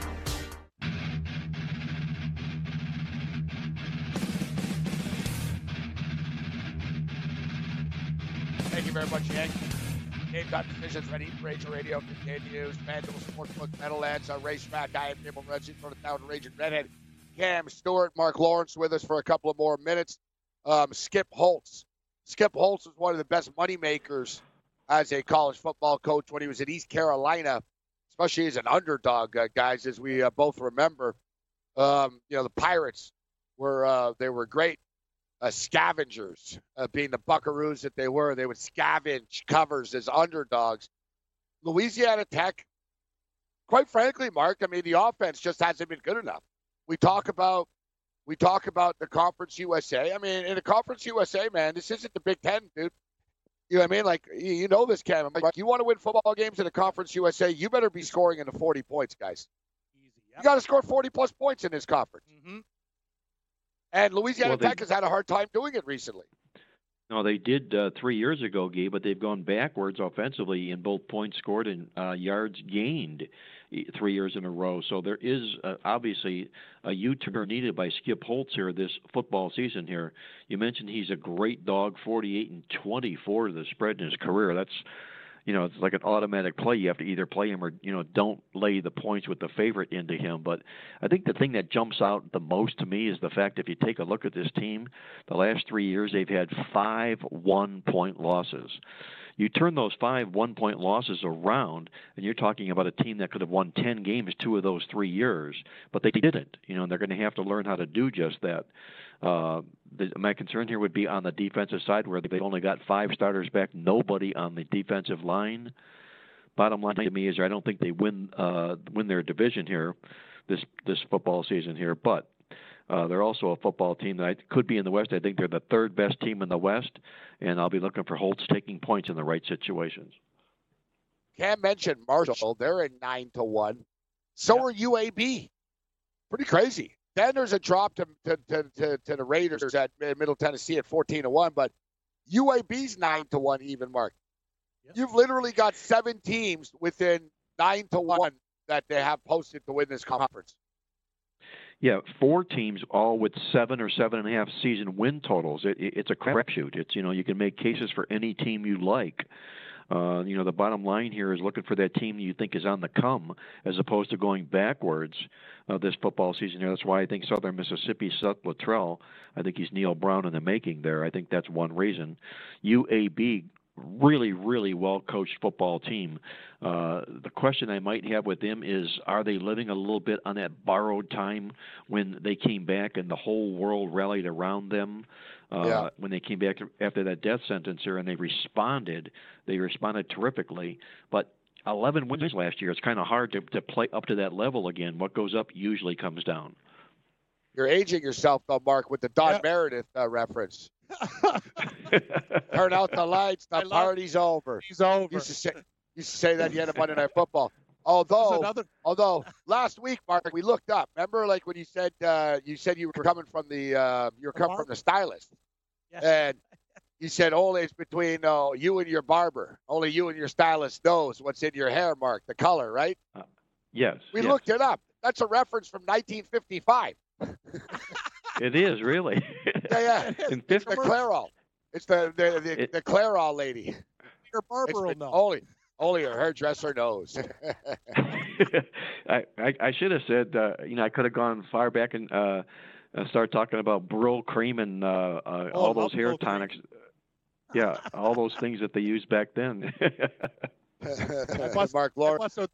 Much, Hank. Game Time Decisions, Red Heat and Rage Radio continues. FanDuel Sportsbook, Meadowlands Racetrack. I am Gabe Morency from the Town Rage and Redhead. Cam Stewart, Mark Lawrence with us for a couple of more minutes. Um, Skip Holtz. Skip Holtz was one of the best moneymakers as a college football coach when he was at East Carolina, especially as an underdog, uh, guys, as we uh, both remember. Um, you know, the Pirates were uh, they were great. Uh, scavengers, uh, being the buckaroos that they were. They would scavenge covers as underdogs. Louisiana Tech, quite frankly, Mark, I mean, the offense just hasn't been good enough. We talk about we talk about the Conference U S A. I mean, in the Conference U S A, man, this isn't the Big Ten, dude. You know what I mean? Like, you know this, Cam. Like, you want to win football games in the Conference U S A, you better be scoring in the forty points, guys. Easy, yep. You got to score forty-plus points in this conference. Mm-hmm. And Louisiana well, they, Tech has had a hard time doing it recently. No, they did uh, three years ago, Gabe, but they've gone backwards offensively in both points scored and uh, yards gained three years in a row. So there is uh, obviously a U-turn needed by Skip Holtz here this football season here. You mentioned he's a great dog, forty-eight and twenty-four to the spread in his career. That's, you know, it's like an automatic play. You have to either play him or, you know, don't lay the points with the favorite into him. But I think the thing that jumps out the most to me is the fact if you take a look at this team, the last three years they've had five one-point losses. You turn those five one-point losses around, and you're talking about a team that could have won ten games two of those three years, but they didn't. You know, and they're going to have to learn how to do just that. Uh, the, my concern here would be on the defensive side where they've only got five starters back, nobody on the defensive line. Bottom line to me is I don't think they win uh, win their division here this this football season here, but Uh, they're also a football team that could be in the West. I think they're the third best team in the West, and I'll be looking for Holtz taking points in the right situations. Cam mentioned Marshall. They're at nine to one. So yeah. are U A B. Pretty crazy. Then there's a drop to to, to, to, to the Raiders at Middle Tennessee at fourteen to one, but U A B's nine to one even, Mark. Yep. You've literally got seven teams within nine to one that they have posted to win this conference. Yeah, four teams all with seven or seven and a half season win totals. It, it, it's a crapshoot. It's, you know, you can make cases for any team you like. Uh, you know, the bottom line here is looking for that team you think is on the come as opposed to going backwards uh, this football season here. That's why I think Southern Mississippi, Seth Luttrell, I think he's Neil Brown in the making there. I think that's one reason. U A B, really, really well-coached football team. Uh, the question I might have with them is, are they living a little bit on that borrowed time when they came back and the whole world rallied around them? Uh, yeah. When they came back after that death sentence here, and they responded, they responded terrifically. But eleven wins last year, it's kind of hard to, to play up to that level again. What goes up usually comes down. You're aging yourself, though, Mark, with the Don yeah. Meredith uh, reference. Turn out the lights, the party's over. He's over. Used to say, used to say that at the end of Monday Night Football. Although, another... although last week, Mark, we looked up. Remember, like when you said uh, you said you were coming from the uh, you were coming from the stylist, yes. and you said only it's between uh, you and your barber. Only you and your stylist knows what's in your hair, Mark, the color, right? Uh, yes. We yes. looked it up. That's a reference from nineteen fifty-five. It is really. Yeah, yeah. In it's the Clairol. It's the the the, it... the Clairol lady. Your barber will know. Only. Only her hairdresser knows. I, I I should have said, uh, you know, I could have gone far back and uh, started talking about Brill cream and uh, uh, oh, all those hair tonics. Cream. Yeah, all those things that they used back then. must, Mark Lawrence. Must,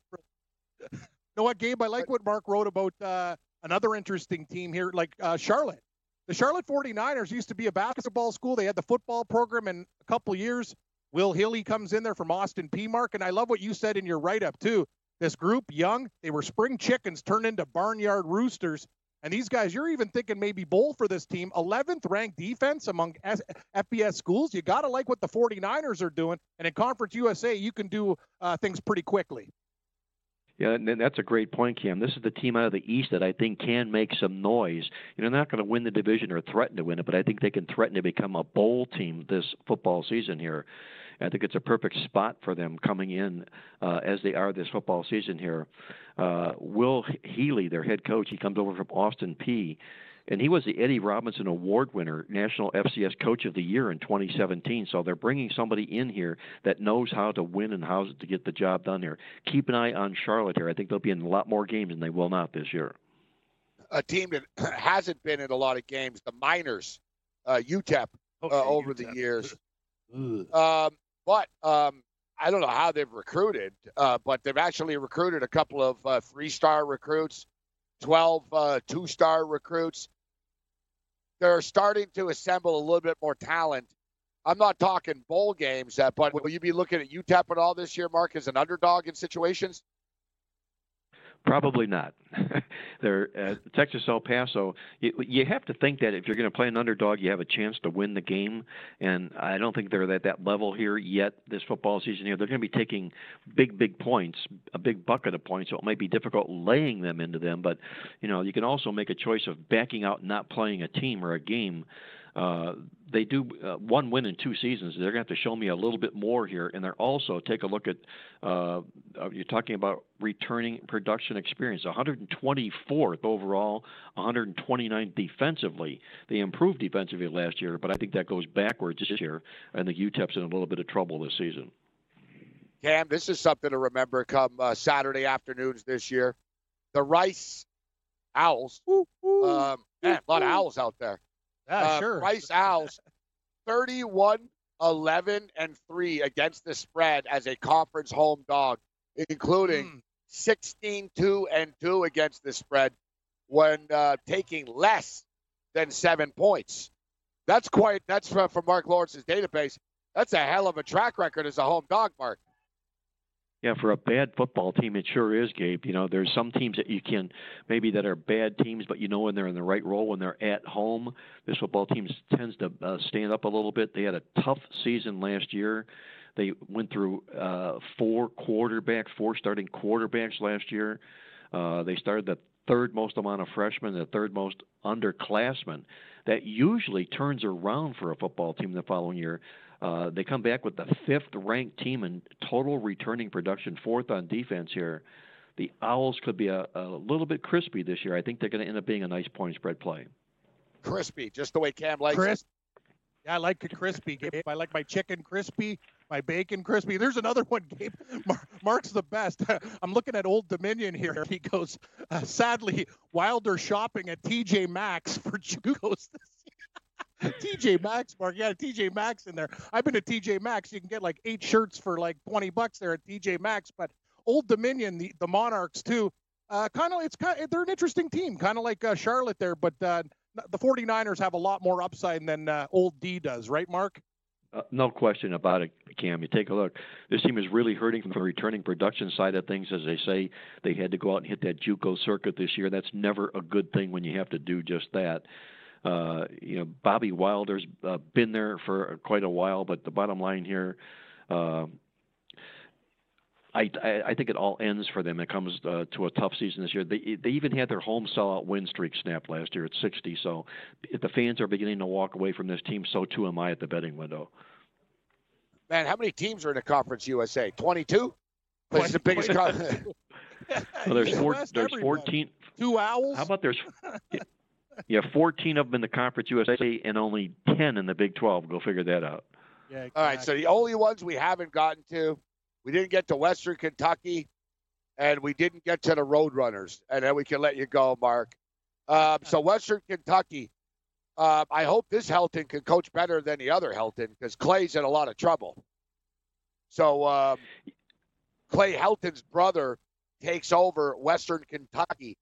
you know what, Gabe? I like what Mark wrote about uh, another interesting team here, like uh, Charlotte. The Charlotte forty-niners used to be a basketball school. They had the football program in a couple years. Will Hilly comes in there from Austin P. Mark, and I love what you said in your write-up, too. This group, young, they were spring chickens turned into barnyard roosters. And these guys, you're even thinking maybe bowl for this team. eleventh-ranked defense among F B S schools. You got to like what the forty-niners are doing. And in Conference U S A, you can do uh, things pretty quickly. Yeah, and that's a great point, Cam. This is the team out of the East that I think can make some noise. You know, they're not going to win the division or threaten to win it, but I think they can threaten to become a bowl team this football season here. I think it's a perfect spot for them coming in uh, as they are this football season here. Uh, Will Healy, their head coach, he comes over from Austin P., and he was the Eddie Robinson Award winner, National F C S Coach of the Year in twenty seventeen. So they're bringing somebody in here that knows how to win and how to get the job done here. Keep an eye on Charlotte here. I think they'll be in a lot more games than they will not this year. A team that hasn't been in a lot of games, the Miners, uh, U T E P, okay, uh, over U T E P. The years. um, but um, I don't know how they've recruited, uh, but they've actually recruited a couple of uh, three-star recruits, twelve uh, two-star recruits. They're starting to assemble a little bit more talent. I'm not talking bowl games, uh, but will you be looking at U T E P at all this year, Mark, as an underdog in situations? Probably not. They're uh, Texas El Paso. You, you have to think that if you're going to play an underdog, you have a chance to win the game, and I don't think they're at that level here yet this football season here. They're going to be taking big, big points, a big bucket of points, so it might be difficult laying them into them, but, you know, you can also make a choice of backing out and not playing a team or a game. Uh, they do uh, one win in two seasons. They're going to have to show me a little bit more here. And they're also, take a look at, uh, you're talking about returning production experience, one hundred twenty-fourth overall, one hundred twenty-ninth defensively. They improved defensively last year, but I think that goes backwards this year. I think U T E P's in a little bit of trouble this season. Cam, this is something to remember come uh, Saturday afternoons this year. The Rice Owls, ooh, ooh, um, man, ooh, a lot of owls out there. Yeah, uh, sure. Rice Owls, thirty-one, eleven, and three against the spread as a conference home dog, including mm. sixteen, two, and two against the spread when uh, taking less than seven points. That's quite, that's from, from Mark Lawrence's database. That's a hell of a track record as a home dog, Mark. Yeah, for a bad football team, it sure is, Gabe. You know, there's some teams that you can maybe that are bad teams, but you know when they're in the right role, when they're at home, this football team tends to uh, stand up a little bit. They had a tough season last year. They went through uh, four quarterbacks, four starting quarterbacks last year. Uh, they started the third most amount of freshmen, the third most underclassmen. That usually turns around for a football team the following year. Uh, they come back with the fifth-ranked team in total returning production, fourth on defense here. The Owls could be a, a little bit crispy this year. I think they're going to end up being a nice point spread play. Crispy, just the way Cam likes Crisp. it. Yeah, I like the crispy. I like my chicken crispy, my bacon crispy. There's another one, Gabe. Mark's the best. I'm looking at Old Dominion here. He goes, uh, sadly, Wilder shopping at T J Maxx for Jugos this year. T J Maxx, Mark. Yeah, T J Maxx in there. I've been to T J Maxx. You can get like eight shirts for like twenty bucks there at T J Maxx. But Old Dominion, the, the Monarchs too, uh, kind of it's kind of, they're an interesting team, kind of like uh, Charlotte there. But uh, the 49ers have a lot more upside than uh, Old D does, right, Mark? Uh, no question about it, Cam. You take a look. This team is really hurting from the returning production side of things. As they say, they had to go out and hit that JUCO circuit this year. That's never a good thing when you have to do just that. Uh, you know, Bobby Wilder's uh, been there for quite a while, but the bottom line here, uh, I, I, I think it all ends for them. It comes uh, to a tough season this year. They, they even had their home sellout win streak snapped last year at sixty. So if the fans are beginning to walk away from this team, so too am I at the betting window. Man, how many teams are in the Conference U S A? twenty-two? It's the biggest conference. Well, there's four, there's fourteen. Two Owls? How about there's... Yeah, fourteen of them in the Conference U S A and only ten in the Big twelve. Go figure that out. Yeah, exactly. All right, so the only ones we haven't gotten to, we didn't get to Western Kentucky, and we didn't get to the Roadrunners. And then we can let you go, Mark. Um, so Western Kentucky, uh, I hope this Helton can coach better than the other Helton because Clay's in a lot of trouble. So um, Clay Helton's brother takes over Western Kentucky.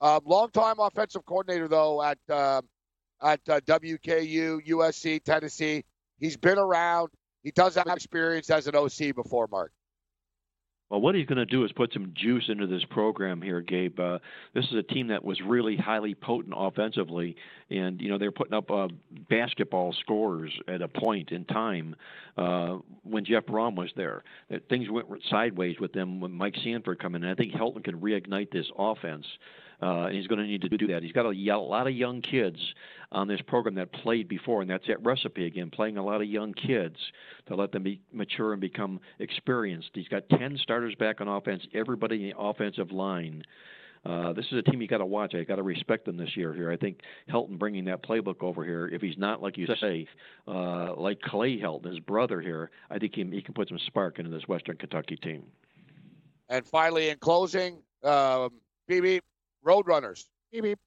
Um, long-time offensive coordinator, though, at um, at uh, W K U, U S C, Tennessee. He's been around. He does have experience as an O C before, Mark. Well, what he's going to do is put some juice into this program here, Gabe. Uh, this is a team that was really highly potent offensively, and, you know, they're putting up uh, basketball scores at a point in time uh, when Jeff Brom was there. That things went sideways with them when Mike Sanford came in, and I think Helton can reignite this offense. Uh, and he's going to need to do that. He's got a, a lot of young kids on this program that played before, and that's that recipe again, playing a lot of young kids to let them be mature and become experienced. He's got ten starters back on offense, everybody in the offensive line. Uh, this is a team you got to watch. I got to respect them this year here. I think Helton bringing that playbook over here, if he's not, like you say, uh, like Clay Helton, his brother here, I think he, he can put some spark into this Western Kentucky team. And finally, in closing, um, beep, beep. Roadrunners. Beep, beep.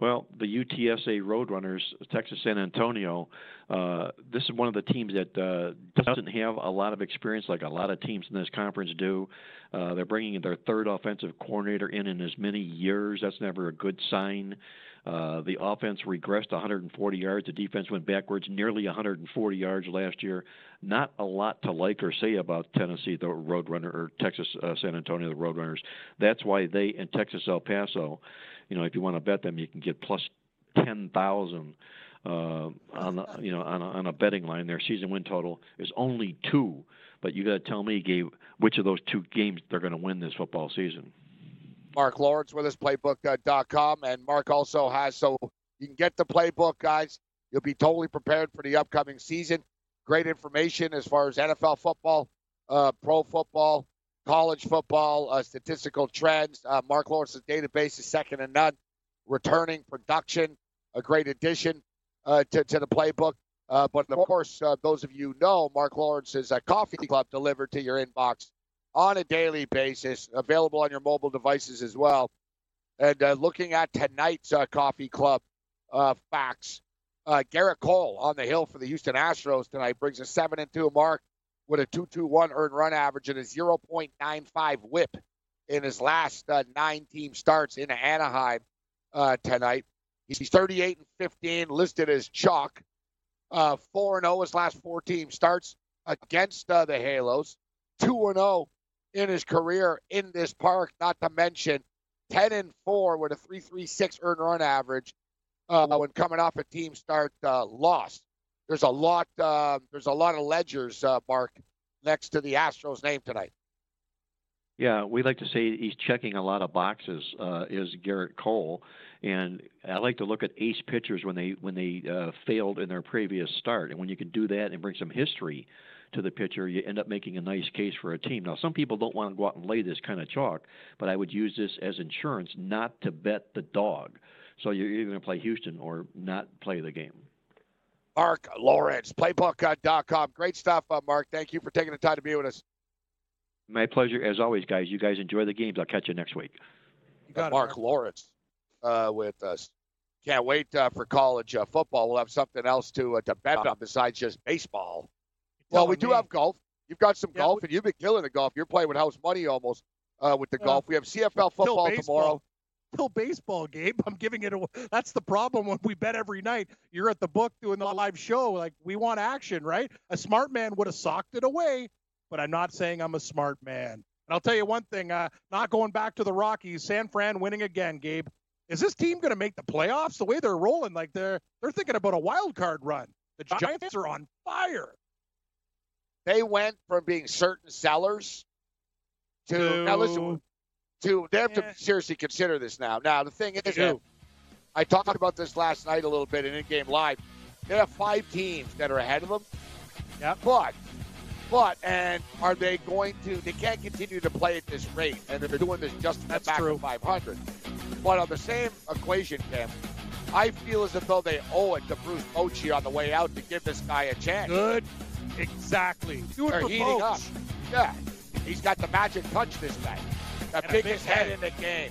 Well, the U T S A Roadrunners, Texas San Antonio, uh, this is one of the teams that uh, doesn't have a lot of experience like a lot of teams in this conference do. Uh, they're bringing their third offensive coordinator in in as many years. That's never a good sign. Uh, the offense regressed one hundred forty yards. The defense went backwards nearly one hundred forty yards last year. Not a lot to like or say about Tennessee, the Roadrunner, or Texas, uh, San Antonio, the Roadrunners. That's why they and Texas El Paso, you know, if you want to bet them, you can get plus ten thousand uh, on the, you know, on a, on a betting line. Their season win total is only two, but you got to tell me, Gabe, which of those two games they're going to win this football season. Mark Lawrence with us, playbook dot com, and Mark also has, so you can get the playbook, guys. You'll be totally prepared for the upcoming season. Great information as far as N F L football, uh, pro football, college football, uh, statistical trends. Uh, Mark Lawrence's database is second to none. Returning production, a great addition uh, to, to the playbook. Uh, but, of course, uh, those of you know, Mark Lawrence's uh, coffee club delivered to your inbox on a daily basis, available on your mobile devices as well. And uh, looking at tonight's uh, Coffee Club uh, facts, uh, Garrett Cole on the hill for the Houston Astros tonight brings a seven and two mark with a two two one earned run average and a point nine five whip in his last uh, nine team starts in Anaheim uh, tonight. He's thirty-eight and fifteen, listed as chalk, uh, four and oh his last four team starts against uh, the Halos, two and oh in his career in this park, not to mention ten and four with a three point three six earned run average uh, when coming off a team start uh, loss. There's a lot. Uh, there's a lot of ledgers, uh, Mark, next to the Astros' name tonight. Yeah, we like to say he's checking a lot of boxes, uh, is Garrett Cole. And I like to look at ace pitchers when they when they uh, failed in their previous start. And when you can do that and bring some history to the pitcher, you end up making a nice case for a team. Now, some people don't want to go out and lay this kind of chalk, but I would use this as insurance not to bet the dog. So you're either going to play Houston or not play the game. Mark Lawrence, playbook dot com. Great stuff, uh, Mark. Thank you for taking the time to be with us. My pleasure, as always, guys. You guys enjoy the games. I'll catch you next week. You got uh, Mark it, Lawrence uh, with us. Can't wait uh, for college uh, football. We'll have something else to uh, to bet on besides just baseball. Well, we do me. have golf. You've got some yeah, golf, we, and you've been killing the golf. You're playing with house money almost uh, with the uh, golf. We have C F L football tomorrow. Till baseball, Gabe. I'm giving it away. That's the problem when we bet every night. You're at the book doing the live show. Like, we want action, right? A smart man would have socked it away. But I'm not saying I'm a smart man. And I'll tell you one thing, uh, not going back to the Rockies, San Fran winning again, Gabe. Is this team going to make the playoffs? The way they're rolling, like they're they're thinking about a wild card run. The Giants are on fire. They went from being certain sellers to, to now listen, to they have yeah. to seriously consider this now. Now, the thing is, yeah. I talked about this last night a little bit in In-Game Live. They have five teams that are ahead of them. Yeah. But... But, and are they going to, they can't continue to play at this rate, and they're doing this just to get back to five hundred. But on the same equation, Cam, I feel as if though they owe it to Bruce Bochy on the way out to give this guy a chance. Good. Exactly. Do it they're for heating Boch. Up. Yeah. He's got the magic punch this night. The and biggest head in the game.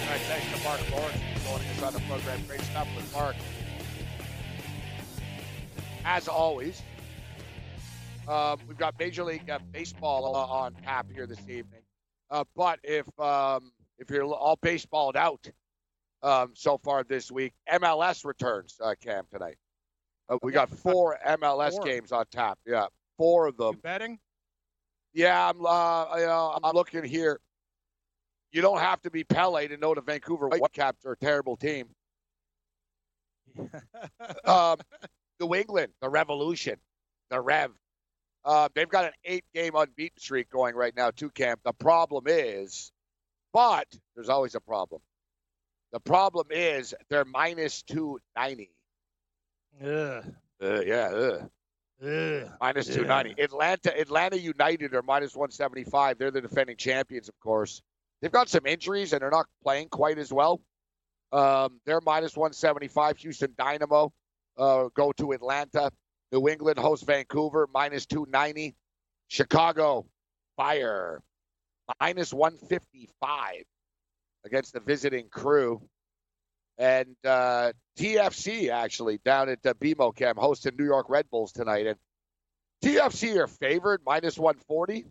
All right, thanks to Mark Lawrence for joining us on the program. Great stuff with Mark. As always, uh, we've got Major League uh, Baseball uh, on tap here this evening. Uh, but if um, if you're all baseballed out um, so far this week, M L S returns, uh, Cam, tonight. Uh, we got four M L S four. games on tap. Yeah, four of them. You betting? Yeah, I'm. Uh, you know, I'm looking here. You don't have to be Pele to know the Vancouver Whitecaps are a terrible team. um, New England, the Revolution, the Rev. Uh, they've got an eight-game unbeaten streak going right now, too, Cam. The problem is, but there's always a problem. The problem is they're minus two ninety. Ugh. Uh, yeah, ugh. Ugh. Minus yeah. two ninety. Atlanta, Atlanta United are minus one seventy-five. They're the defending champions, of course. They've got some injuries, and they're not playing quite as well. Um, they're minus one seventy-five. Houston Dynamo uh, go to Atlanta. New England hosts Vancouver, minus two ninety. Chicago Fire, minus one fifty-five against the visiting Crew. And uh, T F C, actually, down at uh, B M O Cam, hosting New York Red Bulls tonight. And T F C are favored, minus one forty.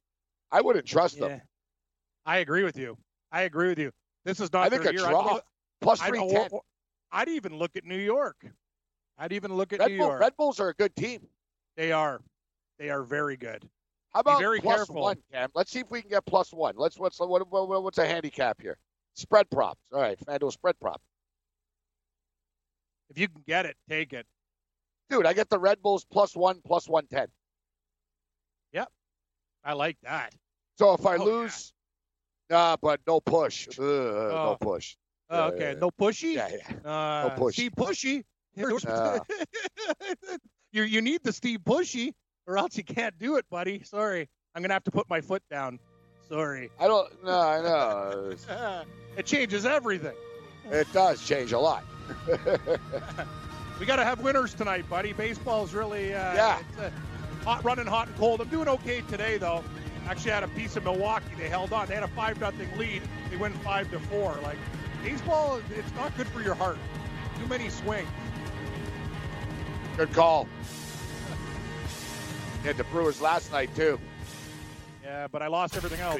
I wouldn't trust yeah. them. I agree with you. I agree with you. This is not I think a year. draw. I'd, Plus I'd, three ten. I'd even look at New York. I'd even look at Red New Bull, York. Red Bulls are a good team. They are. They are very good. How about Be very plus careful. one, Cam? Let's see if we can get plus one. Let's. What's what, what, what's a handicap here? Spread props. All right, FanDuel spread prop. If you can get it, take it. Dude, I get the Red Bulls plus one, plus one ten. Yep. I like that. So if I oh, lose... Yeah. Nah, but no push. Ugh, oh. No push. Oh, okay, no pushy? Yeah, yeah. Uh, no pushy. Steve Pushy. Uh. you you need the Steve Pushy, or else you can't do it, buddy. Sorry. I'm going to have to put my foot down. Sorry. I don't No, I know. It changes everything. It does change a lot. We got to have winners tonight, buddy. Baseball's really uh, yeah. it's, uh, hot, running hot and cold. I'm doing okay today, though. Actually had a piece of Milwaukee. They held on. They had a five nothing lead. They went five to four. Like, baseball, it's not good for your heart. Too many swings. Good call. He had the Brewers last night, too. Yeah, but I lost everything else.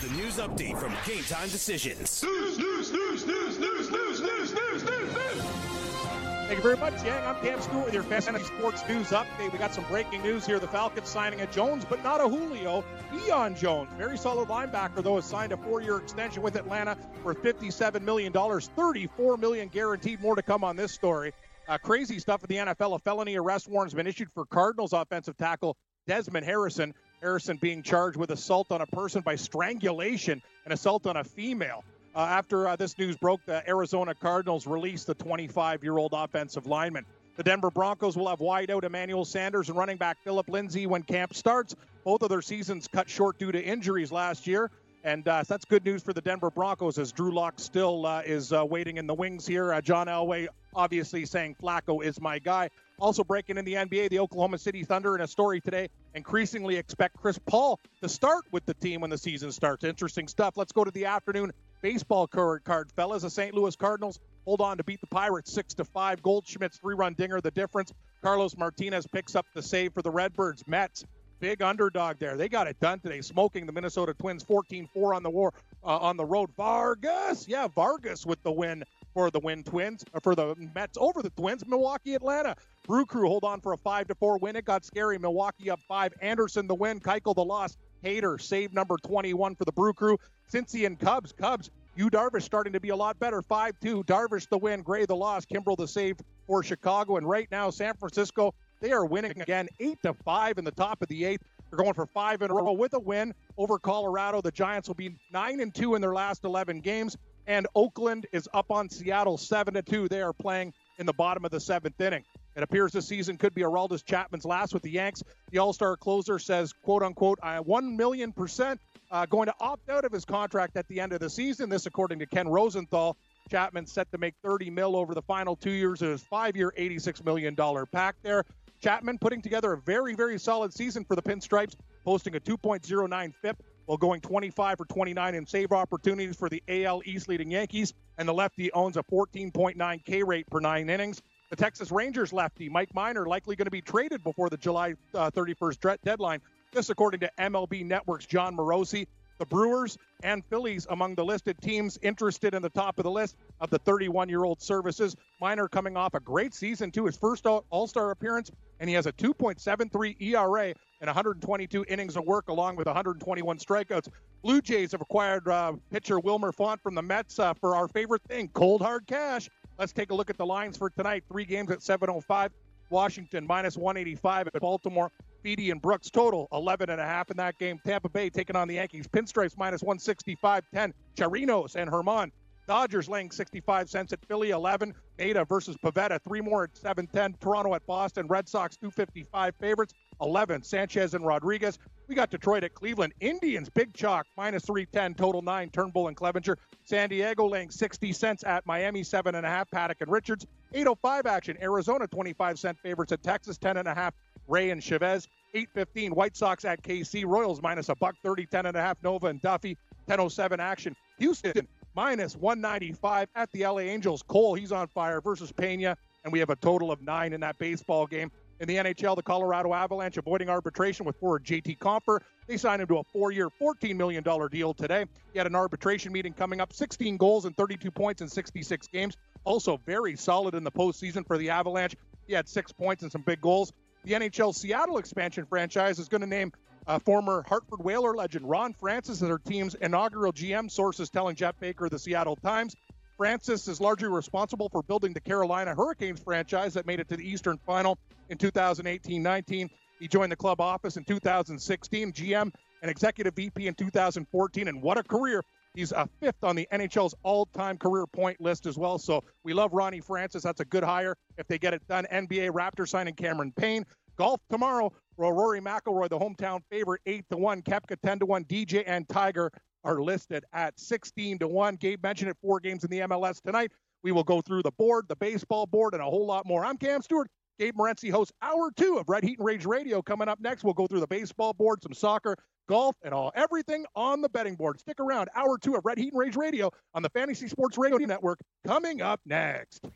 The news update from Game Time Decisions. News, news, news, news, news, news, news, news, news, news. Thank you very much, Yang. I'm Cam Stewart with your Fantasy Sports News Update. We got some breaking news here. The Falcons signing a Jones, but not a Julio. Leon Jones, very solid linebacker, though, has signed a four-year extension with Atlanta for fifty-seven million dollars, thirty-four million dollars guaranteed. More to come on this story. Uh, crazy stuff in the N F L. A felony arrest warrant's been issued for Cardinals offensive tackle Desmond Harrison. Harrison being charged with assault on a person by strangulation and assault on a female. Uh, after uh, this news broke, the Arizona Cardinals released the twenty-five-year-old offensive lineman. The Denver Broncos will have wideout Emmanuel Sanders and running back Phillip Lindsay when camp starts. Both of their seasons cut short due to injuries last year. And uh, so that's good news for the Denver Broncos, as Drew Lock still uh, is uh, waiting in the wings here. Uh, John Elway obviously saying Flacco is my guy. Also breaking in the N B A, the Oklahoma City Thunder in a story today increasingly expect Chris Paul to start with the team when the season starts. Interesting stuff. Let's go to the afternoon baseball card, card fellas. The Saint Louis Cardinals hold on to beat the Pirates six to five. Goldschmidt's three-run dinger the difference. Carlos Martinez picks up the save for the Redbirds. Mets, big underdog there. They got it done today, smoking the Minnesota Twins fourteen four on the war uh, on the road. Vargas, yeah, Vargas with the win for the win Twins, uh, for the Mets over the Twins. Milwaukee, Atlanta. Brew Crew hold on for a five to four win. It got scary. Milwaukee up five. Anderson the win. Keuchel the loss. Hader save number twenty-one for the Brew Crew. Cincy and Cubs. Cubs, Yu Darvish starting to be a lot better. five two. Darvish the win. Gray the loss. Kimbrel the save for Chicago. And right now, San Francisco, they are winning again eight to five in the top of the eighth. They're going for five in a row with a win over Colorado. The Giants will be nine and two in their last eleven games. And Oakland is up on Seattle seven to two. They are playing in the bottom of the seventh inning. It appears this season could be Aroldis Chapman's last with the Yanks. The All-Star closer says, quote, unquote, I one million percent uh, going to opt out of his contract at the end of the season. This, according to Ken Rosenthal. Chapman's set to make thirty mil over the final two years of his five-year, eighty-six million dollars pact there. Chapman putting together a very, very solid season for the Pinstripes, posting a two point oh nine F I P while going twenty-five for twenty-nine in save opportunities for the A L East leading Yankees. And the lefty owns a fourteen point nine K rate per nine innings. The Texas Rangers lefty, Mike Minor, likely going to be traded before the July uh, thirty-first deadline. This according to M L B Network's John Morosi. The Brewers and Phillies among the listed teams interested in the top of the list of the thirty-one-year-old services. Minor coming off a great season, too, his first All-Star appearance, and he has a two point seven three E R A and one hundred twenty-two innings of work along with one hundred twenty-one strikeouts. Blue Jays have acquired uh, pitcher Wilmer Font from the Mets uh, for our favorite thing, cold hard cash. Let's take a look at the lines for tonight. Three games at seven oh five. Washington minus one eighty-five at Baltimore. Beattie and Brooks total eleven and a half in that game. Tampa Bay taking on the Yankees. Pinstripes minus one sixty-five ten. Chirinos and Herman. Dodgers laying sixty-five cents at Philly eleven. Maeda versus Pavetta. Three more at seven ten. Toronto at Boston. Red Sox two fifty-five favorites. eleven. Sanchez and Rodriguez. We got Detroit at Cleveland. Indians, big chalk, minus three ten, total nine, Turnbull and Clevenger. San Diego laying sixty cents at Miami, seven and a half, Paddock and Richards. eight oh five action, Arizona, twenty-five cent favorites at Texas, ten and a half, Ray and Chavez. eight fifteen, White Sox at K C, Royals minus a buck thirty, ten and a half, Nova and Duffy, ten oh seven action. Houston, minus one ninety-five at the L A Angels. Cole, he's on fire versus Pena, and we have a total of nine in that baseball game. In the N H L, the Colorado Avalanche avoiding arbitration with forward J T Compher. They signed him to a four-year, fourteen million dollars deal today. He had an arbitration meeting coming up, sixteen goals and thirty-two points in sixty-six games. Also very solid in the postseason for the Avalanche. He had six points and some big goals. The N H L Seattle expansion franchise is going to name uh, former Hartford Whaler legend Ron Francis as their team's inaugural G M, sources telling Jeff Baker of the Seattle Times. Francis is largely responsible for building the Carolina Hurricanes franchise that made it to the Eastern Final in two thousand eighteen nineteen. He joined the club office in two thousand sixteen, G M and executive V P in two thousand fourteen, and what a career He's uh, fifth on the N H L's all-time career point list as well. So we love Ronnie Francis. That's a good hire if they get it done. N B A Raptors signing Cameron Payne. Golf tomorrow for Rory McIlroy, the hometown favorite, eight to one. Koepka, ten to one. D J and Tiger are listed at sixteen to one. Gabe mentioned it, four games in the M L S tonight. We will go through the board, the baseball board, and a whole lot more. I'm Cam Stewart. Gabe Morency hosts Hour two of Red Heat and Rage Radio. Coming up next, we'll go through the baseball board, some soccer, golf, and all everything on the betting board. Stick around. Hour two of Red Heat and Rage Radio on the Fantasy Sports Radio Network coming up next.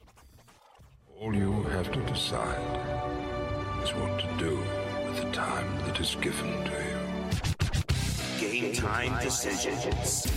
All you have to decide is what to do with the time that is given to you. Game Time Decisions.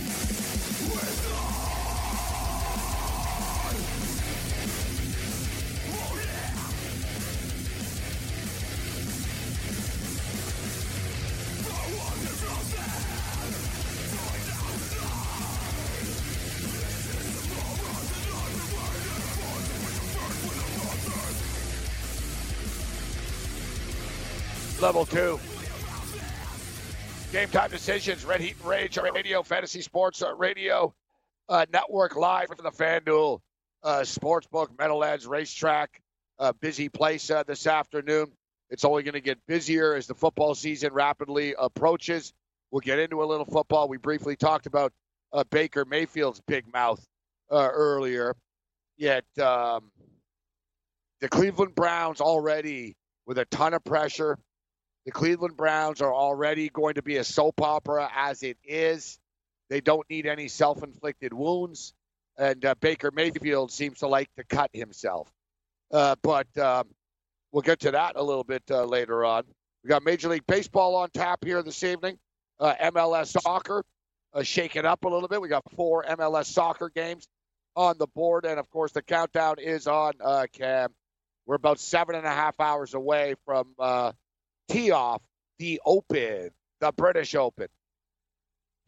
Level two. Game Time Decisions, Red Heat and Rage Radio, Fantasy Sports Radio uh, Network, live from the FanDuel uh, Sportsbook, Meadowlands Racetrack. Uh, busy place uh, this afternoon. It's only going to get busier as the football season rapidly approaches. We'll get into a little football. We briefly talked about uh, Baker Mayfield's big mouth uh, earlier. Yet um, the Cleveland Browns already with a ton of pressure. The Cleveland Browns are already going to be a soap opera as it is. They don't need any self-inflicted wounds. And uh, Baker Mayfield seems to like to cut himself. Uh, but um, we'll get to that a little bit uh, later on. We got Major League Baseball on tap here this evening. Uh, M L S Soccer uh, shaking up a little bit. We got four M L S Soccer games on the board. And, of course, the countdown is on, uh, Cam. We're about seven and a half hours away from uh, – tee off the Open, the British Open.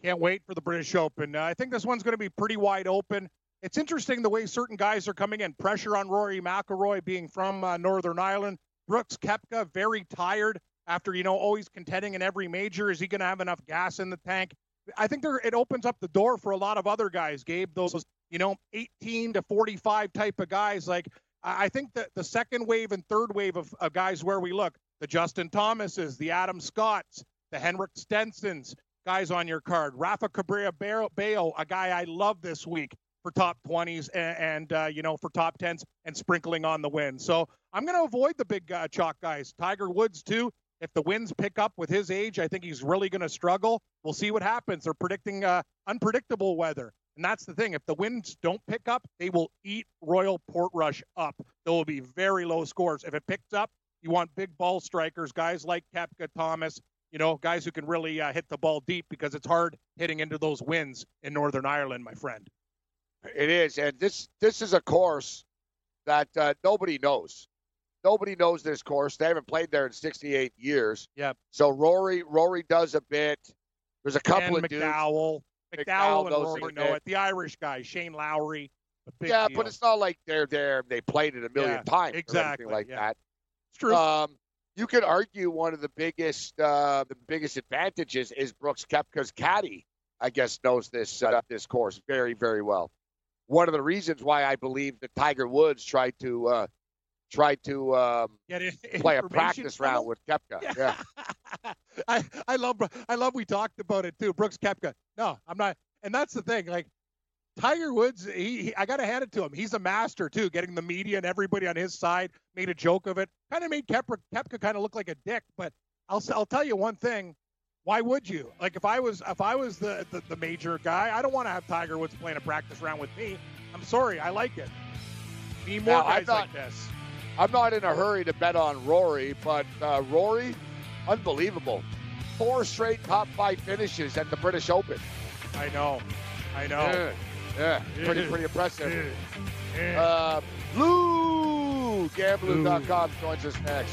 Can't wait for the British Open. Uh, I think this one's going to be pretty wide open. It's interesting the way certain guys are coming in. Pressure on Rory McIlroy being from uh, Northern Ireland. Brooks Koepka very tired after, you know, always contending in every major. Is he going to have enough gas in the tank? I think there, it opens up the door for a lot of other guys, Gabe. Those, you know, eighteen to forty-five type of guys. Like, I think that the second wave and third wave of, of guys where we look, the Justin Thomases, the Adam Scotts, the Henrik Stensons, guys on your card. Rafael Cabrera Bayo, a guy I love this week for top twenties and, and uh, you know, for top tens and sprinkling on the win. So I'm going to avoid the big uh, chalk guys. Tiger Woods, too. If the winds pick up with his age, I think he's really going to struggle. We'll see what happens. They're predicting uh, unpredictable weather. And that's the thing. If the winds don't pick up, they will eat Royal Portrush up. There will be very low scores. If it picks up, you want big ball strikers, guys like Koepka, Thomas, you know, guys who can really uh, hit the ball deep because it's hard hitting into those winds in Northern Ireland, my friend. It is, and this this is a course that uh, nobody knows. Nobody knows this course. They haven't played there in sixty-eight years. Yeah. So Rory, Rory does a bit. There's a couple and of McDowell, dudes. McDowell, McDowell and Rory know it. The Irish guy, Shane Lowry. Yeah, deal. But it's not like they're there. They played it a million yeah, times exactly, or anything like yeah. that. True. Um, you could argue one of the biggest uh, the biggest advantages is Brooks Koepka's caddy, I guess, knows this uh, this course very, very well. One of the reasons why I believe that Tiger Woods tried to uh, tried to um, play a practice round with Koepka. Yeah. yeah. I, I love I love we talked about it too. Brooks Koepka. No, I'm not, and that's the thing. Like Tiger Woods, he, he I got to hand it to him. He's a master, too, getting the media and everybody on his side, made a joke of it. Kind of made Koepka, Koepka kind of look like a dick, but I'll I'll tell you one thing. Why would you? Like, if I was if I was the, the, the major guy, I don't want to have Tiger Woods playing a practice round with me. I'm sorry. I like it. Need more now, guys I'm not, like this. I'm not in a hurry to bet on Rory, but uh, Rory, unbelievable. Four straight top five finishes at the British Open. I know. I know. Yeah. Yeah, pretty, pretty impressive. Uh, Lou Gamblu dot com joins us next.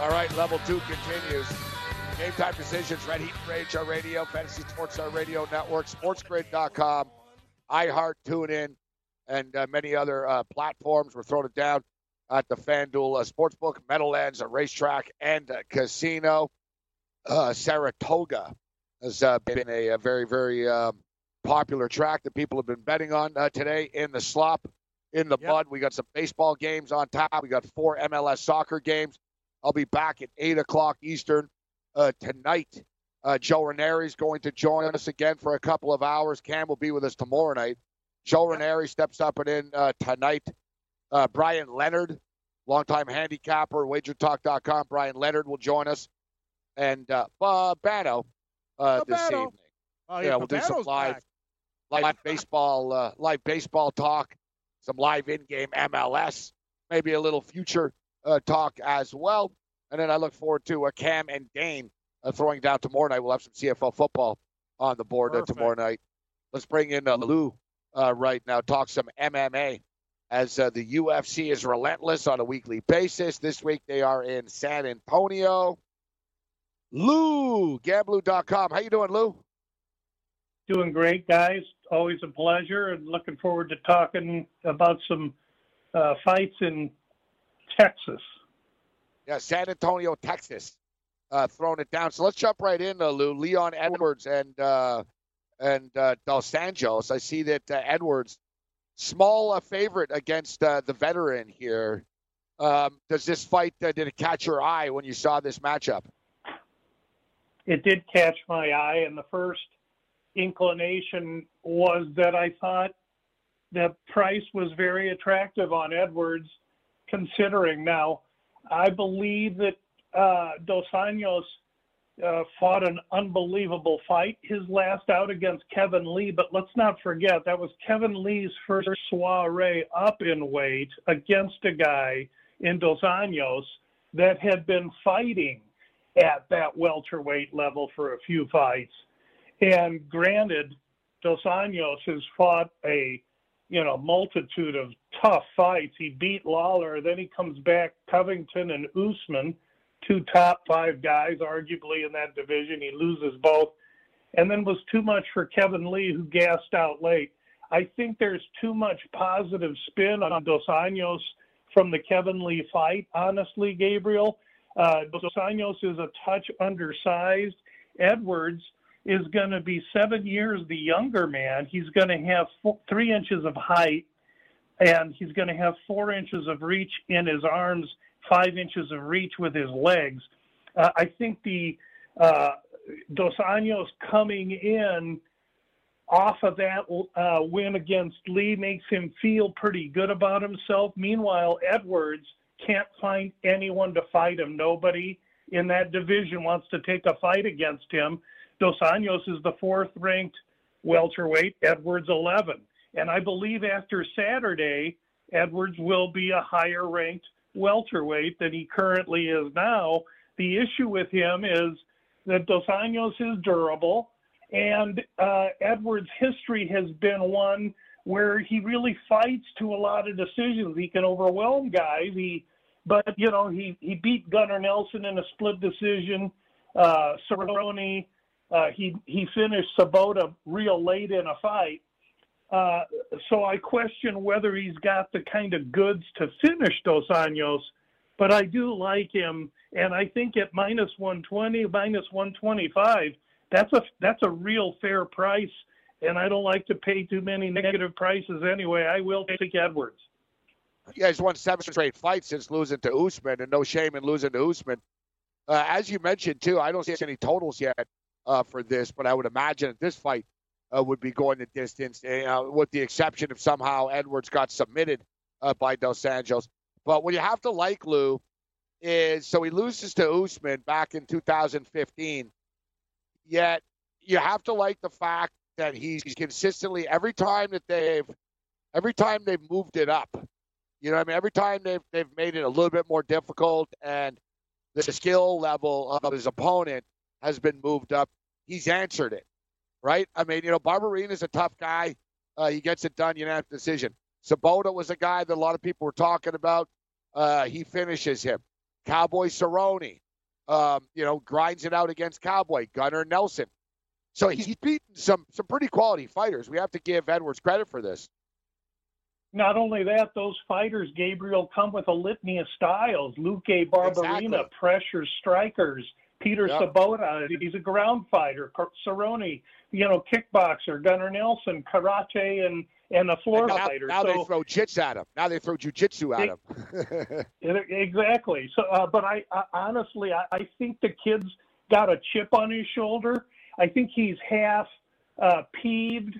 All right, level two continues. Game Time Decisions, Red Heat and Rage Radio, Fantasy Sports Radio Network, sports grid dot com, iHeart, TuneIn, and uh, many other uh, platforms. We're throwing it down at the FanDuel uh, Sportsbook, Meadowlands, a racetrack, and a casino. Uh, Saratoga has uh, been a, a very, very um, popular track that people have been betting on uh, today in the slop, in the yep. mud. We got some baseball games on top. We got four M L S soccer games. I'll be back at eight o'clock Eastern uh, tonight. Uh, Joe Ranieri's going to join us again for a couple of hours. Cam will be with us tomorrow night. Joe Ranieri steps up and in uh, tonight. Uh, Brian Leonard, longtime handicapper, wager talk dot com. Brian Leonard will join us. And uh, Bob Batto uh, this evening. Oh, yeah, you know, we'll do some live, live baseball, uh, live baseball talk, some live in-game M L S, maybe a little future Uh, talk as well. And then I look forward to uh, Cam and Dane uh, throwing down tomorrow night. We'll have some C F L football on the board uh, tomorrow night. Let's bring in uh, Lou uh, right now, talk some M M A as uh, the U F C is relentless on a weekly basis. This week they are in San Antonio. Lou, Gamblu dot com. How you doing, Lou? Doing great, guys. Always a pleasure, and looking forward to talking about some uh, fights in Texas. Yeah, San Antonio, Texas, uh, throwing it down. So let's jump right in, uh, Lou. Leon Edwards and uh, and uh, Dos Anjos. I see that uh, Edwards, small uh, favorite against uh, the veteran here. Um, does this fight, uh, did it catch your eye when you saw this matchup? It did catch my eye, and the first inclination was that I thought the price was very attractive on Edwards. Considering now, I believe that uh, Dos Anjos uh, fought an unbelievable fight, his last out against Kevin Lee, but let's not forget that was Kevin Lee's first soiree up in weight against a guy in Dos Anjos that had been fighting at that welterweight level for a few fights. And granted, Dos Anjos has fought a you know, multitude of tough fights. He beat Lawler, then he comes back, Covington and Usman, two top five guys, arguably, in that division. He loses both, and then was too much for Kevin Lee, who gassed out late. I think there's too much positive spin on Dos Anjos from the Kevin Lee fight, honestly, Gabriel. Uh, Dos Anjos is a touch undersized. Edwards is going to be seven years the younger man. He's going to have four, three inches of height, and he's going to have four inches of reach in his arms, five inches of reach with his legs. Uh, I think the uh, Dos Anjos coming in off of that uh, win against Lee makes him feel pretty good about himself. Meanwhile, Edwards can't find anyone to fight him. Nobody in that division wants to take a fight against him. Dos Anjos is the fourth-ranked welterweight, Edwards eleven. And I believe after Saturday, Edwards will be a higher-ranked welterweight than he currently is now. The issue with him is that Dos Anjos is durable, and uh, Edwards' history has been one where he really fights to a lot of decisions. He can overwhelm guys. He, but, you know, he, he beat Gunnar Nelson in a split decision, uh, Cerrone. Uh, he he finished Sabota real late in a fight. Uh, so I question whether he's got the kind of goods to finish Dos Anjos, but I do like him. And I think at minus one twenty, minus one twenty-five, that's a, that's a real fair price. And I don't like to pay too many negative prices anyway. I will take Edwards. You guys won seven straight fights since losing to Usman, and no shame in losing to Usman. Uh, as you mentioned, too, I don't see any totals yet. Uh, for this, but I would imagine that this fight uh, would be going the distance, uh, with the exception of somehow Edwards got submitted uh, by Dos Anjos. But what you have to like, Lou, is so he loses to Usman back in two thousand fifteen, yet you have to like the fact that he's consistently, every time that they've, every time they've moved it up, you know what I mean? Every time they've, they've made it a little bit more difficult and the skill level of his opponent has been moved up, he's answered it, right? I mean, you know, Barberina's a tough guy. Uh, he gets it done, unanimous decision. Sabota was a guy that a lot of people were talking about. Uh, he finishes him. Cowboy Cerrone, um, you know, grinds it out against Cowboy. Gunnar Nelson. So he's beaten some some pretty quality fighters. We have to give Edwards credit for this. Not only that, those fighters, Gabriel, come with a litany of styles. Luque Barbarina, exactly. Pressure strikers. Peter yep. Sabota, he's a ground fighter. Cerrone, you know, kickboxer. Gunnar Nelson, karate, and, and a floor and now, fighter. Now so, they throw jits at him. Now they throw jiu-jitsu at it, him. Exactly. So, uh, but I, I honestly, I, I think the kid's got a chip on his shoulder. I think he's half uh, peeved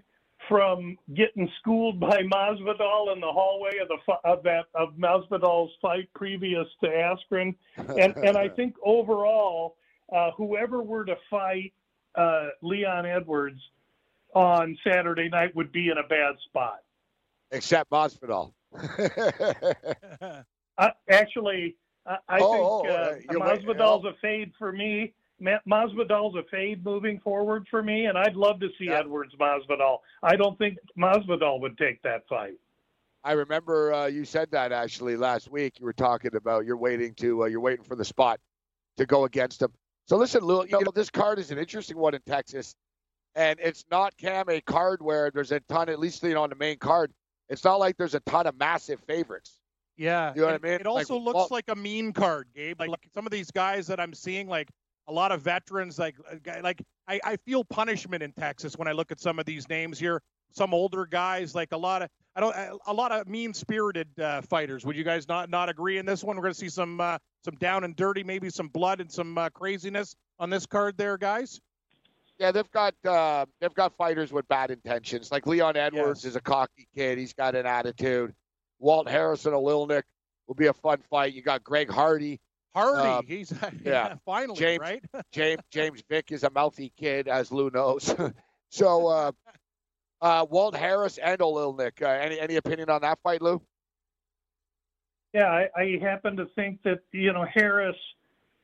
from getting schooled by Masvidal in the hallway of the of that of Masvidal's fight previous to Askren, and and I think overall, uh, whoever were to fight uh, Leon Edwards on Saturday night would be in a bad spot, except Masvidal. uh, actually, I, I oh, think oh, uh, uh, Masvidal's a fade for me. Masvidal's a fade moving forward for me, and I'd love to see yeah. Edwards Masvidal. I don't think Masvidal would take that fight. I remember uh, you said that actually last week. You were talking about you're waiting to uh, you're waiting for the spot to go against him. So listen, Lou, you know this card is an interesting one in Texas, and it's not, Cam, a card where there's a ton. At least you know on the main card, it's not like there's a ton of massive favorites. Yeah, you know it, what I mean. It also like, looks well, like a mean card, Gabe. Like, like some of these guys that I'm seeing, like. A lot of veterans, like like I, I feel punishment in Texas when I look at some of these names here. Some older guys, like a lot of I don't a lot of mean-spirited uh, fighters. Would you guys not not agree in this one? We're going to see some uh, some down and dirty, maybe some blood and some uh, craziness on this card, there, guys. Yeah, they've got uh, they've got fighters with bad intentions. Like Leon Edwards yes. is a cocky kid. He's got an attitude. Walt Harrison of Lilnick will be a fun fight. You got Greg Hardy. Hardy, um, he's yeah. yeah, finally James, right. James James Vick is a mouthy kid, as Lou knows. so, uh, uh, Walt Harris and Olilnik. Uh, any any opinion on that fight, Lou? Yeah, I, I happen to think that you know Harris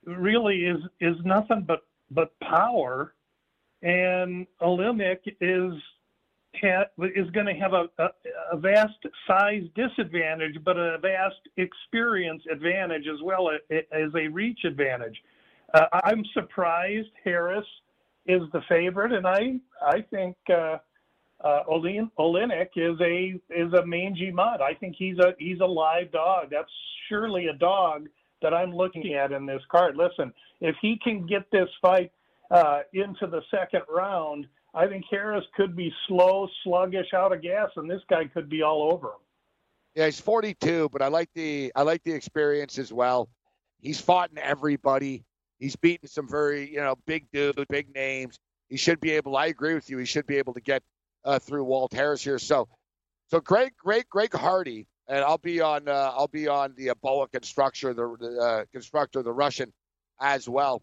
really is is nothing but but power, and Olilnik is ha- is going to have a, a a vast size disadvantage, but a vast experience advantage as well as a reach advantage. Uh, I'm surprised Harris is the favorite, and I I think uh, uh, Olin Olynyk is a is a mangy mutt. I think he's a he's a live dog. That's surely a dog that I'm looking at in this card. Listen, if he can get this fight uh, into the second round. I think Harris could be slow, sluggish, out of gas, and this guy could be all over him. Yeah, he's forty-two, but I like the I like the experience as well. He's fought in everybody. He's beaten some very, you know, big dudes, big names. He should be able. I agree with you. He should be able to get uh, through Walt Harris here. So, so Greg, Greg, Greg Hardy, and I'll be on uh, I'll be on the Boa constructor, the, the uh, constructor, the Russian, as well.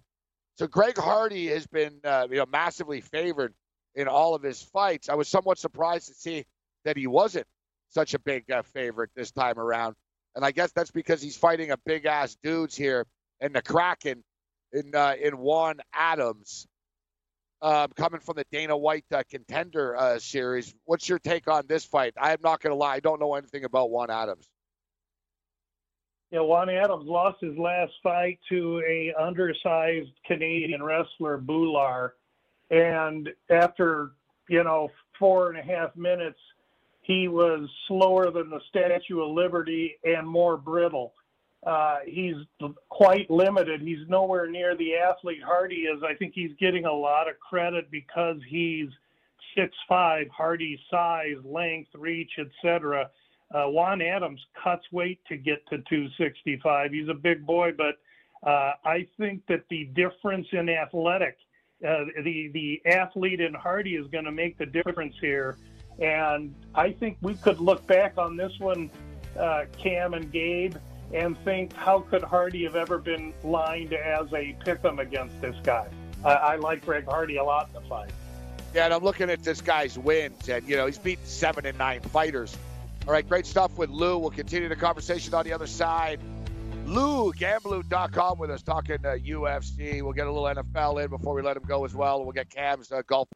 So Greg Hardy has been uh, you know massively favored in all of his fights. I was somewhat surprised to see that he wasn't such a big uh, favorite this time around. And I guess that's because he's fighting a big-ass dudes here in the Kraken in uh, in Juan Adams, uh, coming from the Dana White uh, Contender uh, Series. What's your take on this fight? I'm not going to lie. I don't know anything about Juan Adams. Yeah, Juan Adams lost his last fight to a undersized Canadian wrestler, Bular. And after, you know, four and a half minutes, he was slower than the Statue of Liberty and more brittle. Uh, he's quite limited. He's nowhere near the athlete Hardy is. I think he's getting a lot of credit because he's six five, Hardy's size, length, reach, et cetera. Uh, Juan Adams cuts weight to get to two sixty-five. He's a big boy, but uh, I think that the difference in athletic Uh, the the athlete in Hardy is going to make the difference here. And I think we could look back on this one, uh, Cam and Gabe, and think, how could Hardy have ever been lined as a pick-em against this guy? I, I like Greg Hardy a lot in the fight. Yeah, and I'm looking at this guy's wins, and, you know, he's beaten seven and nine fighters. All right, great stuff with Lou. We'll continue the conversation on the other side. Lou, Gamblu dot com with us, talking uh, U F C. We'll get a little N F L in before we let him go as well. We'll get Cam's uh, golf.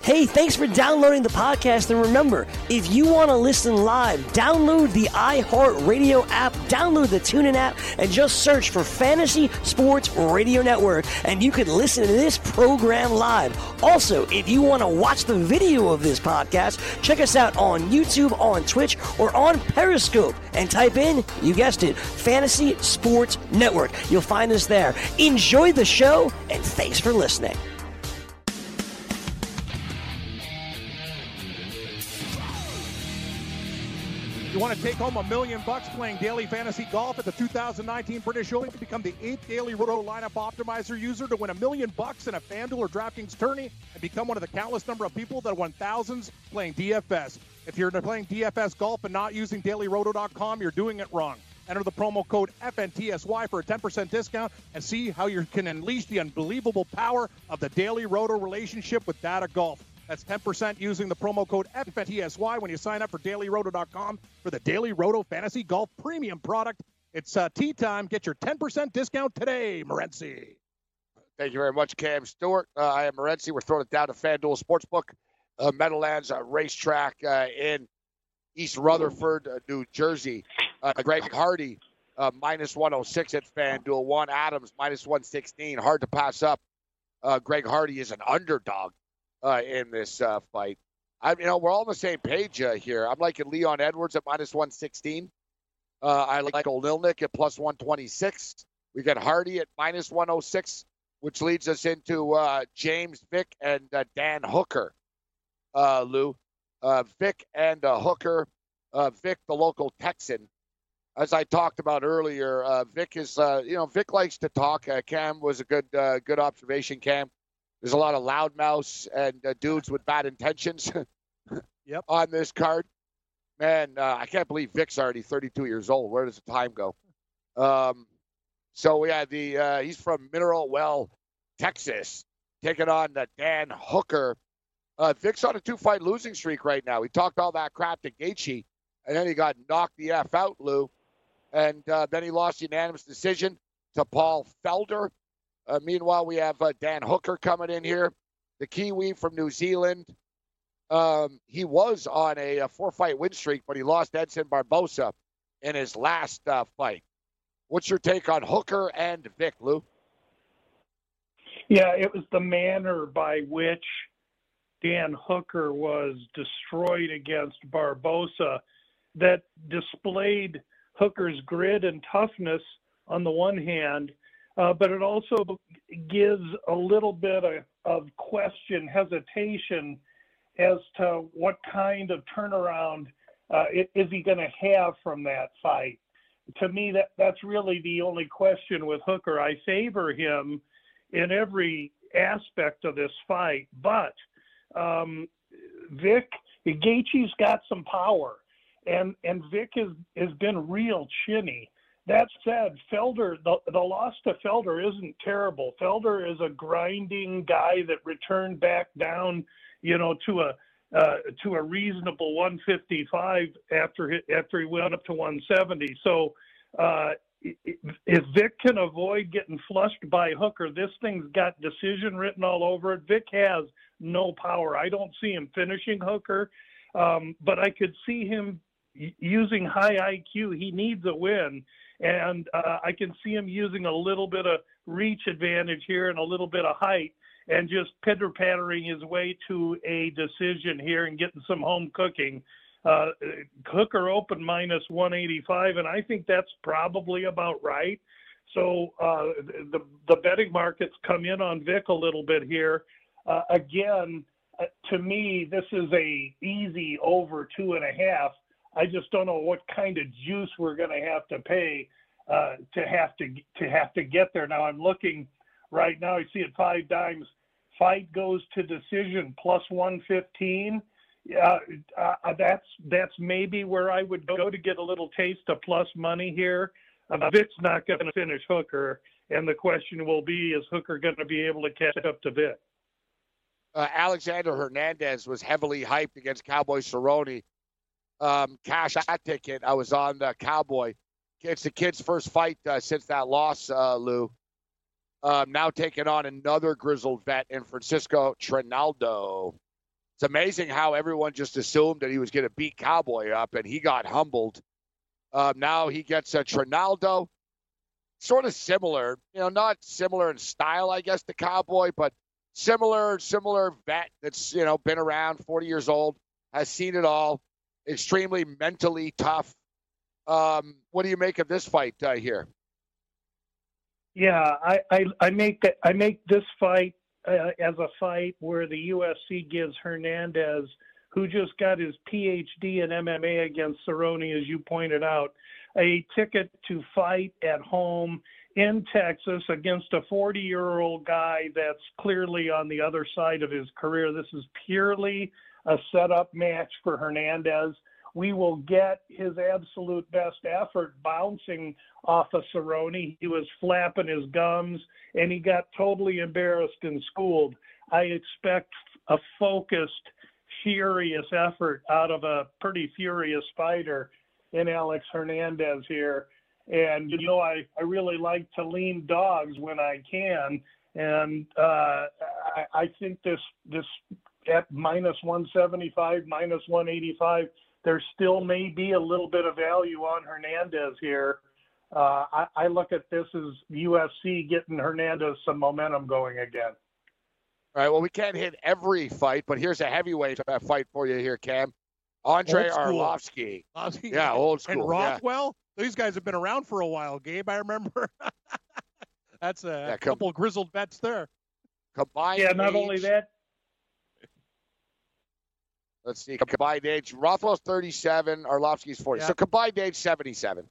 Hey, thanks for downloading the podcast. And remember, if you want to listen live, download the iHeartRadio app, download the TuneIn app, and just search for Fantasy Sports Radio Network, and you can listen to this program live. Also, if you want to watch the video of this podcast, check us out on YouTube, on Twitch, or on Periscope, and type in, you guessed it, Fantasy Sports Network. You'll find us there. Enjoy the show, and thanks for listening. You want to take home a million bucks playing daily fantasy golf at the two thousand nineteen British Open? To become the eighth daily roto lineup optimizer user to win a million bucks in a FanDuel or DraftKings tourney and become one of the countless number of people that won thousands playing D F S. If you're playing D F S golf and not using daily roto dot com, you're doing it wrong. Enter the promo code F N T S Y for a ten percent discount and see how you can unleash the unbelievable power of the Daily Roto relationship with Data Golf. That's ten percent using the promo code F N T S Y when you sign up for daily roto dot com for the Daily Roto Fantasy Golf Premium product. It's uh, tea time. Get your ten percent discount today, Morency. Thank you very much, Cam Stewart. Uh, I am Morency. We're throwing it down to FanDuel Sportsbook, uh, Meadowlands uh, Racetrack uh, in East Rutherford, uh, New Jersey. Uh, Greg Hardy, uh, minus one oh six at FanDuel. Juan Adams, minus one sixteen. Hard to pass up. Uh, Greg Hardy is an underdog. Uh, in this uh, fight. I, you know, we're all on the same page uh, here. I'm liking Leon Edwards at minus one sixteen. Uh, I like Olilnik at plus one twenty-six. We got Hardy at minus one oh six, which leads us into uh, James, Vick, and uh, Dan Hooker, uh, Lou. Uh, Vick and uh, Hooker. Uh, Vick, the local Texan. As I talked about earlier, uh, Vick is, uh, you know, Vick likes to talk. Uh, Cam was a good, uh, good observation, Cam. There's a lot of loudmouths and uh, dudes with bad intentions yep. on this card. Man, uh, I can't believe Vic's already thirty-two years old. Where does the time go? Um, so we had the uh, he's from Mineral Well, Texas, taking on the Dan Hooker. Uh, Vic's on a two-fight losing streak right now. He talked all that crap to Gaethje, and then he got knocked the F out, Lou. And uh, then he lost unanimous decision to Paul Felder. Uh, meanwhile, we have uh, Dan Hooker coming in here, the Kiwi from New Zealand. Um, he was on a, a four-fight win streak, but he lost Edson Barboza in his last uh, fight. What's your take on Hooker and Vick, Lou? Yeah, it was the manner by which Dan Hooker was destroyed against Barboza that displayed Hooker's grit and toughness on the one hand, Uh, but it also gives a little bit of, of question, hesitation as to what kind of turnaround uh, is he going to have from that fight. To me, that, that's really the only question with Hooker. I favor him in every aspect of this fight, but um, Vic, Gaethje's got some power, and, and Vic has, has been real chinny. That said, Felder, the, the loss to Felder isn't terrible. Felder is a grinding guy that returned back down, you know, to a uh, to a reasonable one fifty-five after he, after he went up to one seventy. So uh, if Vic can avoid getting flushed by Hooker, this thing's got decision written all over it. Vic has no power. I don't see him finishing Hooker, um, but I could see him using high I Q. He needs a win. And uh, I can see him using a little bit of reach advantage here and a little bit of height and just pitter-pattering his way to a decision here and getting some home cooking. Uh, Hooker open minus one eighty-five, and I think that's probably about right. So uh, the, the betting markets come in on Vic a little bit here. Uh, again, uh, to me, this is a easy over two and a half. I just don't know what kind of juice we're going to have to pay uh, to have to to have to get there. Now I'm looking right now. I see at five dimes, Fight goes to decision, plus one fifteen. Uh, uh, that's that's maybe where I would go to get a little taste of plus money here. Uh, Vic's not going to finish Hooker, and the question will be, is Hooker going to be able to catch up to Vic? Uh, Alexander Hernandez was heavily hyped against Cowboy Cerrone. Um, cash I ticket. I was on the Cowboy. It's the kid's first fight uh, since that loss, uh, Lou. Um, now taking on another grizzled vet in Francisco Trinaldo. It's amazing how everyone just assumed that he was going to beat Cowboy up, and he got humbled. Um, now he gets a Trinaldo, sort of similar, you know, not similar in style, I guess, to Cowboy, but similar, similar vet that's, you know, been around, forty years old, has seen it all, extremely mentally tough. Um, what do you make of this fight uh, here? Yeah, I, I, I make that, I make this fight uh, as a fight where the U F C gives Hernandez, who just got his P H D in M M A against Cerrone, as you pointed out, a ticket to fight at home in Texas against a forty-year-old guy that's clearly on the other side of his career. This is purely a setup match for Hernandez. We will get his absolute best effort bouncing off of Cerrone. He was flapping his gums, and he got totally embarrassed and schooled. I expect a focused, furious effort out of a pretty furious fighter in Alex Hernandez here. And, you know, I, I really like to lean dogs when I can. And uh, I, I think this, this at minus one seventy-five, minus one eighty-five, there still may be a little bit of value on Hernandez here. Uh, I, I look at this as U F C getting Hernandez some momentum going again. All right, well, we can't hit every fight, but here's a heavyweight fight for you here, Cam. Andre Arlovsky. Yeah, old school. And Rothwell? Yeah. These guys have been around for a while, Gabe, I remember. That's a yeah, com- couple of grizzled vets there. Combined yeah, not age. only that, Let's see, combined age, Rothwell's thirty-seven, Arlovsky's forty. Yeah. So combined age, seventy-seven.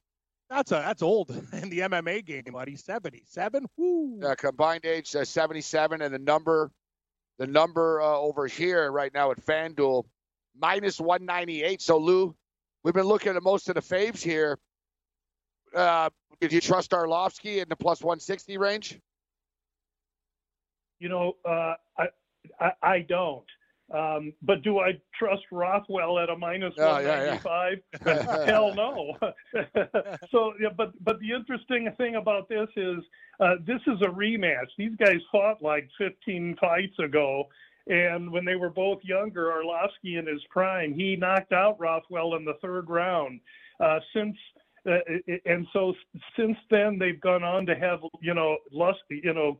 That's a, that's old in the M M A game, buddy. seventy-seven, woo! Uh, combined age, uh, seventy-seven, and the number the number uh, over here right now at FanDuel, minus one ninety-eight. So, Lou, we've been looking at most of the faves here. Uh, did you trust Arlovsky in the plus one sixty range? You know, uh, I, I I don't. Um, but do I trust Rothwell at a minus oh, one ninety-five? Yeah, yeah. Hell no. So, yeah, but but the interesting thing about this is uh, this is a rematch. These guys fought like fifteen fights ago, and when they were both younger, Arlovsky in his prime, he knocked out Rothwell in the third round. Uh, since uh, and so since then, they've gone on to have you know lust, you know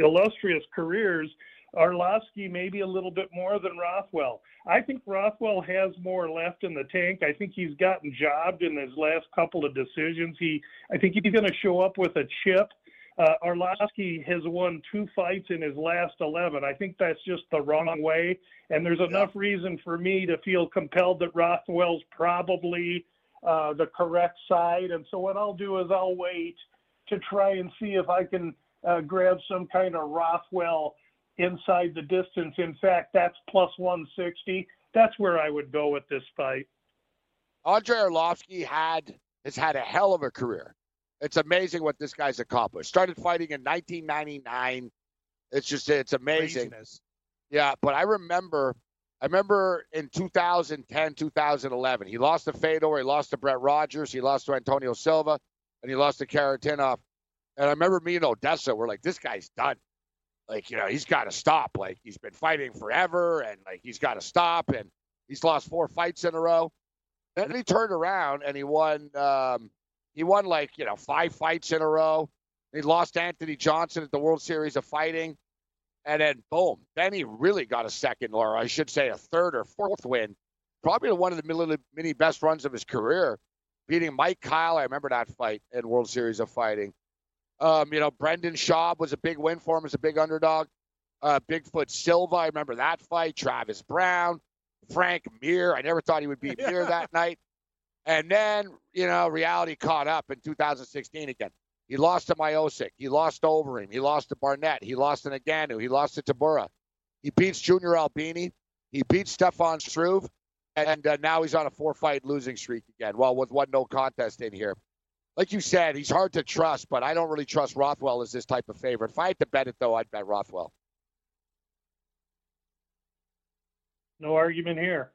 illustrious careers. Arlovsky maybe a little bit more than Rothwell. I think Rothwell has more left in the tank. I think he's gotten jobbed in his last couple of decisions. He, I think he's going to show up with a chip. Uh, Arlovsky has won two fights in his last eleven. I think that's just the wrong way. And there's enough reason for me to feel compelled that Rothwell's probably uh, the correct side. And so what I'll do is I'll wait to try and see if I can uh, grab some kind of Rothwell inside the distance. In fact, that's plus one sixty. That's where I would go with this fight. Andre Arlovsky had has had a hell of a career. It's amazing what this guy's accomplished. Started fighting in nineteen ninety-nine. It's just, it's amazing. Craziness. Yeah, but I remember, I remember in two thousand ten, two thousand eleven, he lost to Fedor, he lost to Brett Rogers, he lost to Antonio Silva, and he lost to Karatinov. And I remember me and Odessa were like, this guy's done. Like, you know, he's got to stop. Like, he's been fighting forever, and, like, he's got to stop. And he's lost four fights in a row. Then he turned around, and he won, um, he won like, you know, five fights in a row. He lost Anthony Johnson at the World Series of Fighting. And then, boom. Then he really got a second, or I should say a third or fourth win. Probably one of the many best runs of his career, beating Mike Kyle. I remember that fight at World Series of Fighting. Um, you know, Brendan Schaub was a big win for him as a big underdog. Uh, Bigfoot Silva, I remember that fight. Travis Brown, Frank Mir. I never thought he would beat Mir that night. And then, you know, reality caught up in two thousand sixteen again. He lost to Miocic. He lost to Overeem. He lost to Barnett. He lost to Nagano. He lost to Tabura. He beats Junior Albini. He beats Stefan Struve. And uh, now he's on a four-fight losing streak again, well, with one no contest in here. Like you said, he's hard to trust, but I don't really trust Rothwell as this type of favorite. If I had to bet it, though, I'd bet Rothwell. No argument here.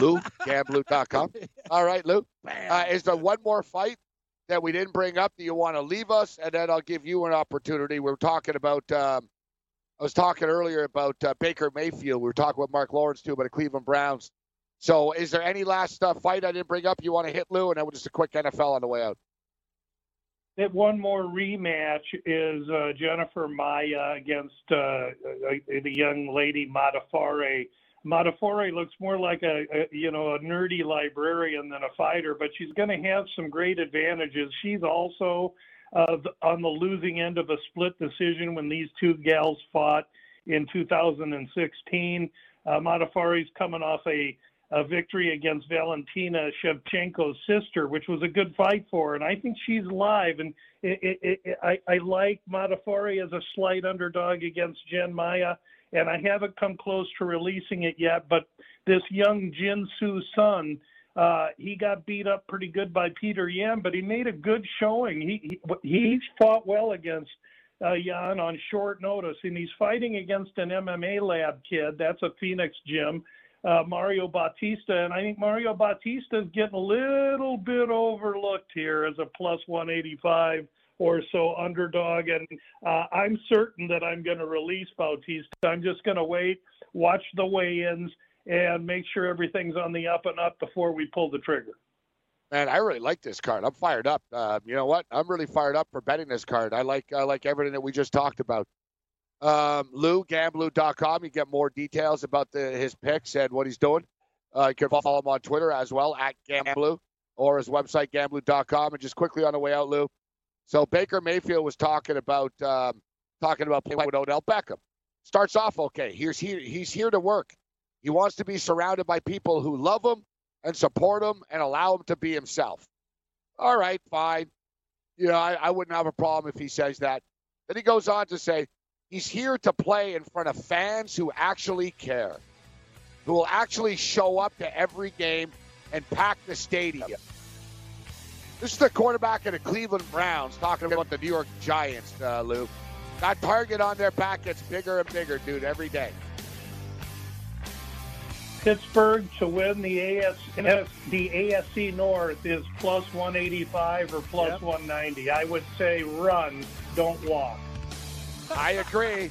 Lou, Gamblu dot com. All right, Lou. Uh, is there one more fight that we didn't bring up that you want to leave us? And then I'll give you an opportunity. We were talking about um, – I was talking earlier about uh, Baker Mayfield. We were talking about Mark Lawrence, too, about the Cleveland Browns. So is there any last uh, fight I didn't bring up you want to hit, Lou? And then just a quick N F L on the way out. That one more rematch is uh, Jennifer Maya against uh, the young lady Matafare. Matafore looks more like a, a, you know, a nerdy librarian than a fighter, but she's going to have some great advantages. She's also uh, on the losing end of a split decision when these two gals fought in two thousand sixteen. Uh, Matafore's coming off a, a victory against Valentina Shevchenko's sister, which was a good fight for her, and I think she's live. And it, it, it, I, I like Matafore as a slight underdog against Jen Maya. And I haven't come close to releasing it yet, but this young Jin Soo Sun, uh, he got beat up pretty good by Peter Yan, but he made a good showing. He he, he fought well against uh, Yan on short notice, and he's fighting against an M M A lab kid. That's a Phoenix gym, uh, Mario Bautista, and I think Mario Bautista is getting a little bit overlooked here as a plus one eighty-five. Or so underdog, and uh, I'm certain that I'm going to release Bautista. I'm just going to wait, watch the weigh-ins, and make sure everything's on the up and up before we pull the trigger. Man, I really like this card. I'm fired up. Uh, you know what? I'm really fired up for betting this card. I like I like everything that we just talked about. Um, Lou, Gamblu dot com. You get more details about the, his picks and what he's doing. Uh, you can follow him on Twitter as well, at Gamblu, or his website, Gamblu dot com. And just quickly on the way out, Lou, so Baker Mayfield was talking about um, talking about playing with Odell Beckham. Starts off okay. He's here. He's here to work. He wants to be surrounded by people who love him and support him and allow him to be himself. All right, fine. You know, I, I wouldn't have a problem if he says that. Then he goes on to say he's here to play in front of fans who actually care, who will actually show up to every game and pack the stadium. This is the quarterback of the Cleveland Browns talking about the New York Giants, uh, Lou. That target on their back gets bigger and bigger, dude, every day. Pittsburgh to win the A S C North is plus one eighty-five or plus yep. one ninety. I would say run, don't walk. I agree.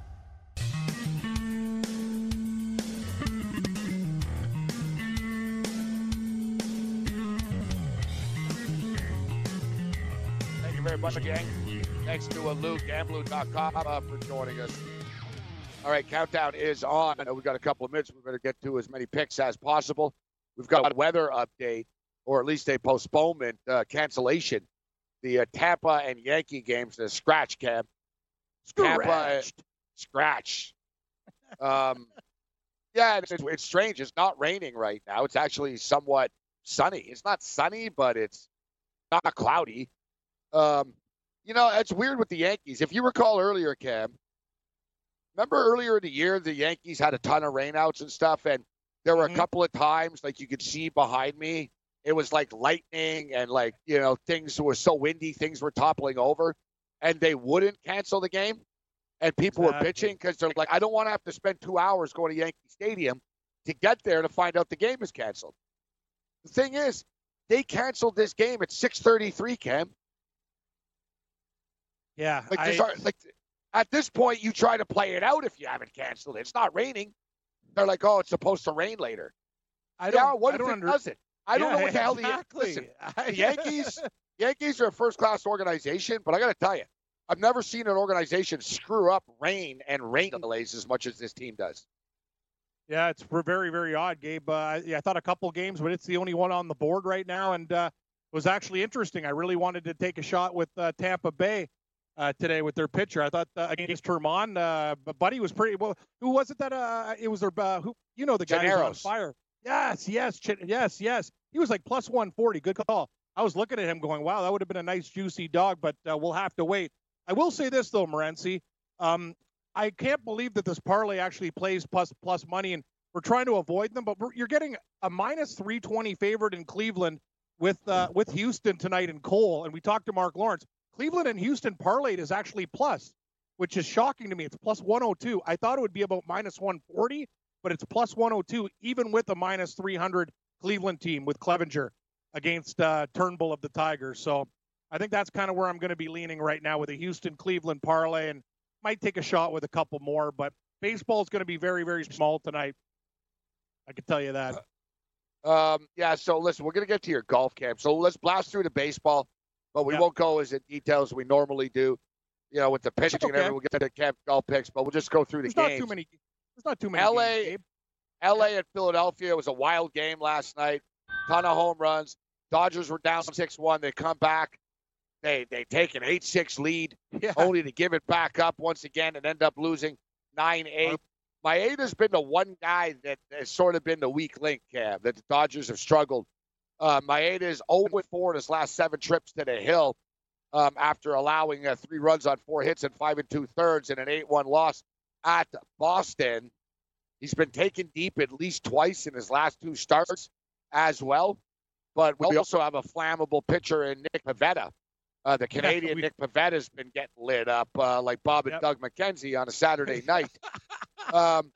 Bunch of gang. Thanks to uh, Lou, Gamblu dot com uh, for joining us. All right, countdown is on. I know we've got a couple of minutes. We're going to get to as many picks as possible. We've got a weather update, or at least a postponement, uh, cancellation. The uh, Tampa and Yankee games, the scratch camp. Scratched. Tampa, uh, scratch. Um, yeah, it's, it's, it's strange. It's not raining right now. It's actually somewhat sunny. It's not sunny, but it's not cloudy. Um, you know, it's weird with the Yankees. If you recall earlier, Cam, remember earlier in the year, the Yankees had a ton of rainouts and stuff, and there were mm-hmm. a couple of times, like you could see behind me, it was like lightning and like, you know, things were so windy, things were toppling over, and they wouldn't cancel the game. And people exactly. were bitching because they're like, I don't want to have to spend two hours going to Yankee Stadium to get there to find out the game is canceled. The thing is, they canceled this game at six thirty-three, Cam. Yeah, like, I, are, like at this point, you try to play it out if you haven't canceled it. It's not raining. They're like, oh, it's supposed to rain later. I don't. Yeah, what I if don't it under- doesn't? I yeah, don't know what exactly. the hell the Yankees. Listen, the Yankees, Yankees are a first-class organization, but I got to tell you, I've never seen an organization screw up rain and rain delays as much as this team does. Yeah, it's very, very odd, Gabe. Uh, yeah, I thought a couple games, but it's the only one on the board right now, and uh, it was actually interesting. I really wanted to take a shot with uh, Tampa Bay uh, today with their pitcher. I thought uh, against Termon, uh, but Buddy was pretty well. Who was it that uh, it was their uh, who? You know the guy who's on fire. Yes, yes, Ch- yes, yes. He was like plus one forty. Good call. I was looking at him going, wow, that would have been a nice juicy dog, but uh, we'll have to wait. I will say this though, Morency. Um, I can't believe that this parlay actually plays plus plus money, and we're trying to avoid them. But we're, you're getting a minus three twenty favorite in Cleveland with uh, with Houston tonight and Cole. And we talked to Mark Lawrence. Cleveland and Houston parlayed is actually plus, which is shocking to me. It's plus one oh two. I thought it would be about minus one forty, but it's plus one oh two, even with a minus three hundred Cleveland team with Clevinger against uh, Turnbull of the Tigers. So I think that's kind of where I'm going to be leaning right now with a Houston-Cleveland parlay, and might take a shot with a couple more, but baseball is going to be very, very small tonight. I can tell you that. Uh, um, yeah, so listen, we're going to get to your golf camp. So let's blast through to baseball, but we yeah. won't go as in detail as we normally do, you know, with the pitching okay. and everything. We'll get to the camp golf picks, but we'll just go through the there's games. Not too many, there's not too many L A, games, L A yeah. at Philadelphia was a wild game last night. Ton of home runs. Dodgers were down six one. They come back. They they take an eight six lead, yeah. only to give it back up once again and end up losing nine eight. Maeda's been the one guy that has sort of been the weak link, Cam, that the Dodgers have struggled. Uh, Maeda is oh and four in his last seven trips to the hill um, after allowing uh, three runs on four hits and five and two-thirds in an eight one loss at Boston. He's been taken deep at least twice in his last two starts as well. But we also have a flammable pitcher in Nick Pivetta. Uh, the Canadian yeah, we, Nick Pavetta's been getting lit up uh, like Bob and yep. Doug McKenzie on a Saturday night. um,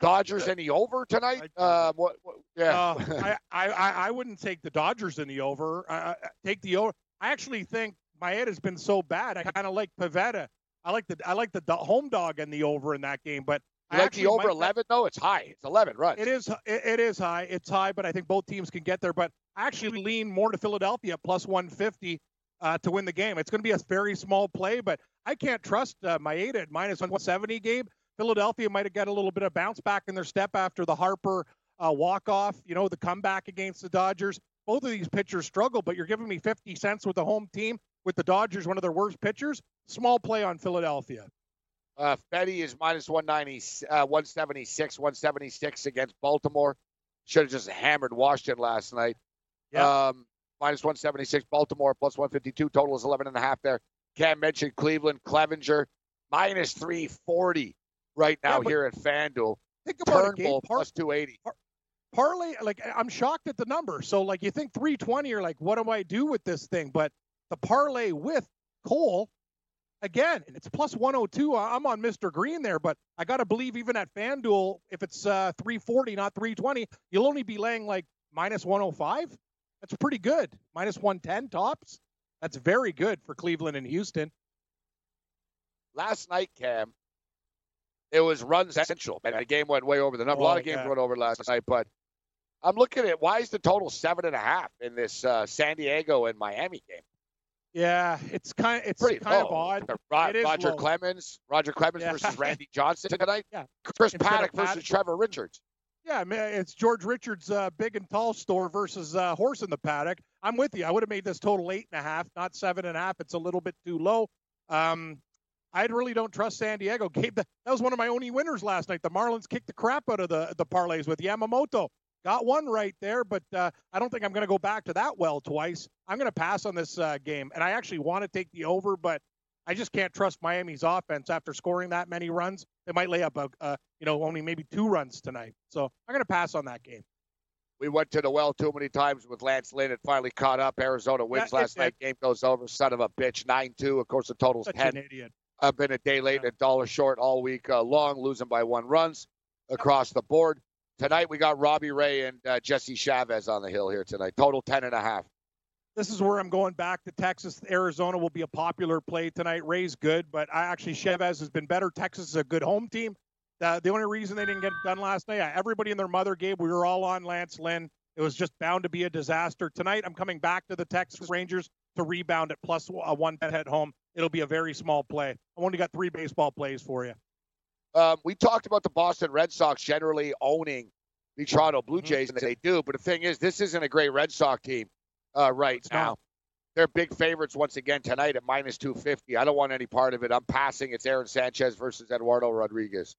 Dodgers in the over tonight? Uh, what, what, yeah, uh, I, I I wouldn't take the Dodgers in the over. Uh, take the over. I actually think Maeda's been so bad. I kind of like Pivetta. I like the I like the do- home dog in the over in that game. But you I like the over eleven though. It's high. It's eleven, right? It is. It, it is high. It's high, but I think both teams can get there. But I actually lean more to Philadelphia plus one fifty uh, to win the game. It's going to be a very small play, but I can't trust uh, Maeda at minus one seventy, Gabe. Philadelphia might have got a little bit of bounce back in their step after the Harper uh, walk-off, you know, the comeback against the Dodgers. Both of these pitchers struggle, but you're giving me fifty cents with the home team, with the Dodgers, one of their worst pitchers. Small play on Philadelphia. Uh, Fetty is minus one ninety, uh, one seventy-six, one seventy-six against Baltimore. Should have just hammered Washington last night. Yeah. Um, minus one seventy-six, Baltimore plus one fifty-two, total is eleven and a half there. Cam mentioned Cleveland, Clevinger, minus three forty right now yeah, here at FanDuel. Think about Turnbull par- plus two eighty. Par- parlay, like, I'm shocked at the number. So, like, you think three twenty, you're like, what do I do with this thing? But the parlay with Cole, again, it's plus one oh two. I'm on Mister Green there, but I got to believe even at FanDuel, if it's uh, three forty, not three twenty, you'll only be laying, like, minus one oh five. That's pretty good. Minus one ten tops. That's very good for Cleveland and Houston. Last night, Cam, it was runs essential. And the game went way over the number. Oh, a lot of games yeah. went over last night. But I'm looking at why is the total seven and a half in this uh, San Diego and Miami game? Yeah, it's kind of it's pretty kind low. Of odd. Rod, it Roger low. Clemens, Roger Clemens yeah. versus Randy Johnson tonight. Yeah. Chris Paddock, Paddock versus Trevor Richards. Yeah, it's George Richards' uh, big and tall store versus uh, horse in the paddock. I'm with you. I would have made this total eight and a half, not seven and a half. It's a little bit too low. Um, I really don't trust San Diego. Gabe, that was one of my only winners last night. The Marlins kicked the crap out of the the parlays with Yamamoto. Got one right there, but uh, I don't think I'm going to go back to that well twice. I'm going to pass on this uh, game, and I actually want to take the over, but I just can't trust Miami's offense after scoring that many runs. They might lay up, a, uh, you know, only maybe two runs tonight. So I'm going to pass on that game. We went to the well too many times with Lance Lynn. It finally caught up. Arizona wins yeah, last it, night. It, game goes over. Son of a bitch. nine two. Of course, the total's such ten. Such an idiot. I've been a day late yeah. and a dollar short all week uh, long, losing by one runs across yeah. the board. Tonight we got Robbie Ray and uh, Jesse Chavez on the hill here tonight. Total ten and a half. This is where I'm going back to Texas. Arizona will be a popular play tonight. Ray's good, but I actually Chavez has been better. Texas is a good home team. Uh, the only reason they didn't get it done last night, everybody and their mother, Gabe, we were all on Lance Lynn. It was just bound to be a disaster. Tonight, I'm coming back to the Texas Rangers to rebound at plus a one bet at home. It'll be a very small play. I only got three baseball plays for you. Um, we talked about the Boston Red Sox generally owning the Toronto Blue Jays, mm-hmm. and they do. But the thing is, this isn't a great Red Sox team uh, right it's now. Not. They're big favorites once again tonight at minus two fifty. I don't want any part of it. I'm passing. It's Aaron Sanchez versus Eduardo Rodriguez.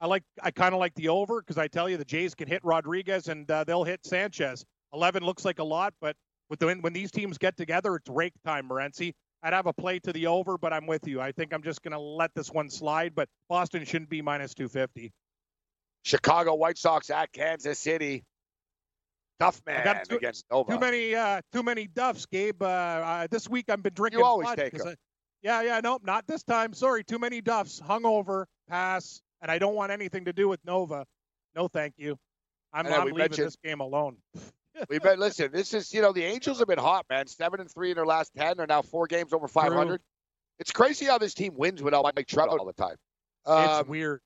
I like. I kind of like the over because I tell you the Jays can hit Rodriguez and uh, they'll hit Sanchez. eleven looks like a lot, but with the, when these teams get together, it's rake time, Morency. I'd have a play to the over, but I'm with you. I think I'm just going to let this one slide, but Boston shouldn't be minus two fifty. Chicago White Sox at Kansas City. Duff man too, against Nova. Too many, uh, too many Duffs, Gabe. Uh, uh, this week I've been drinking. You always take them. I, yeah, yeah, nope, not this time. Sorry, too many Duffs. Hungover, pass, and I don't want anything to do with Nova. No, thank you. I'm, I'm leaving this game alone. We bet. Listen, this is, you know, the Angels have been hot, man. Seven and three in their last ten. They're now four games over five hundred. It's crazy how this team wins without Mike Trout all the time. Um, it's weird.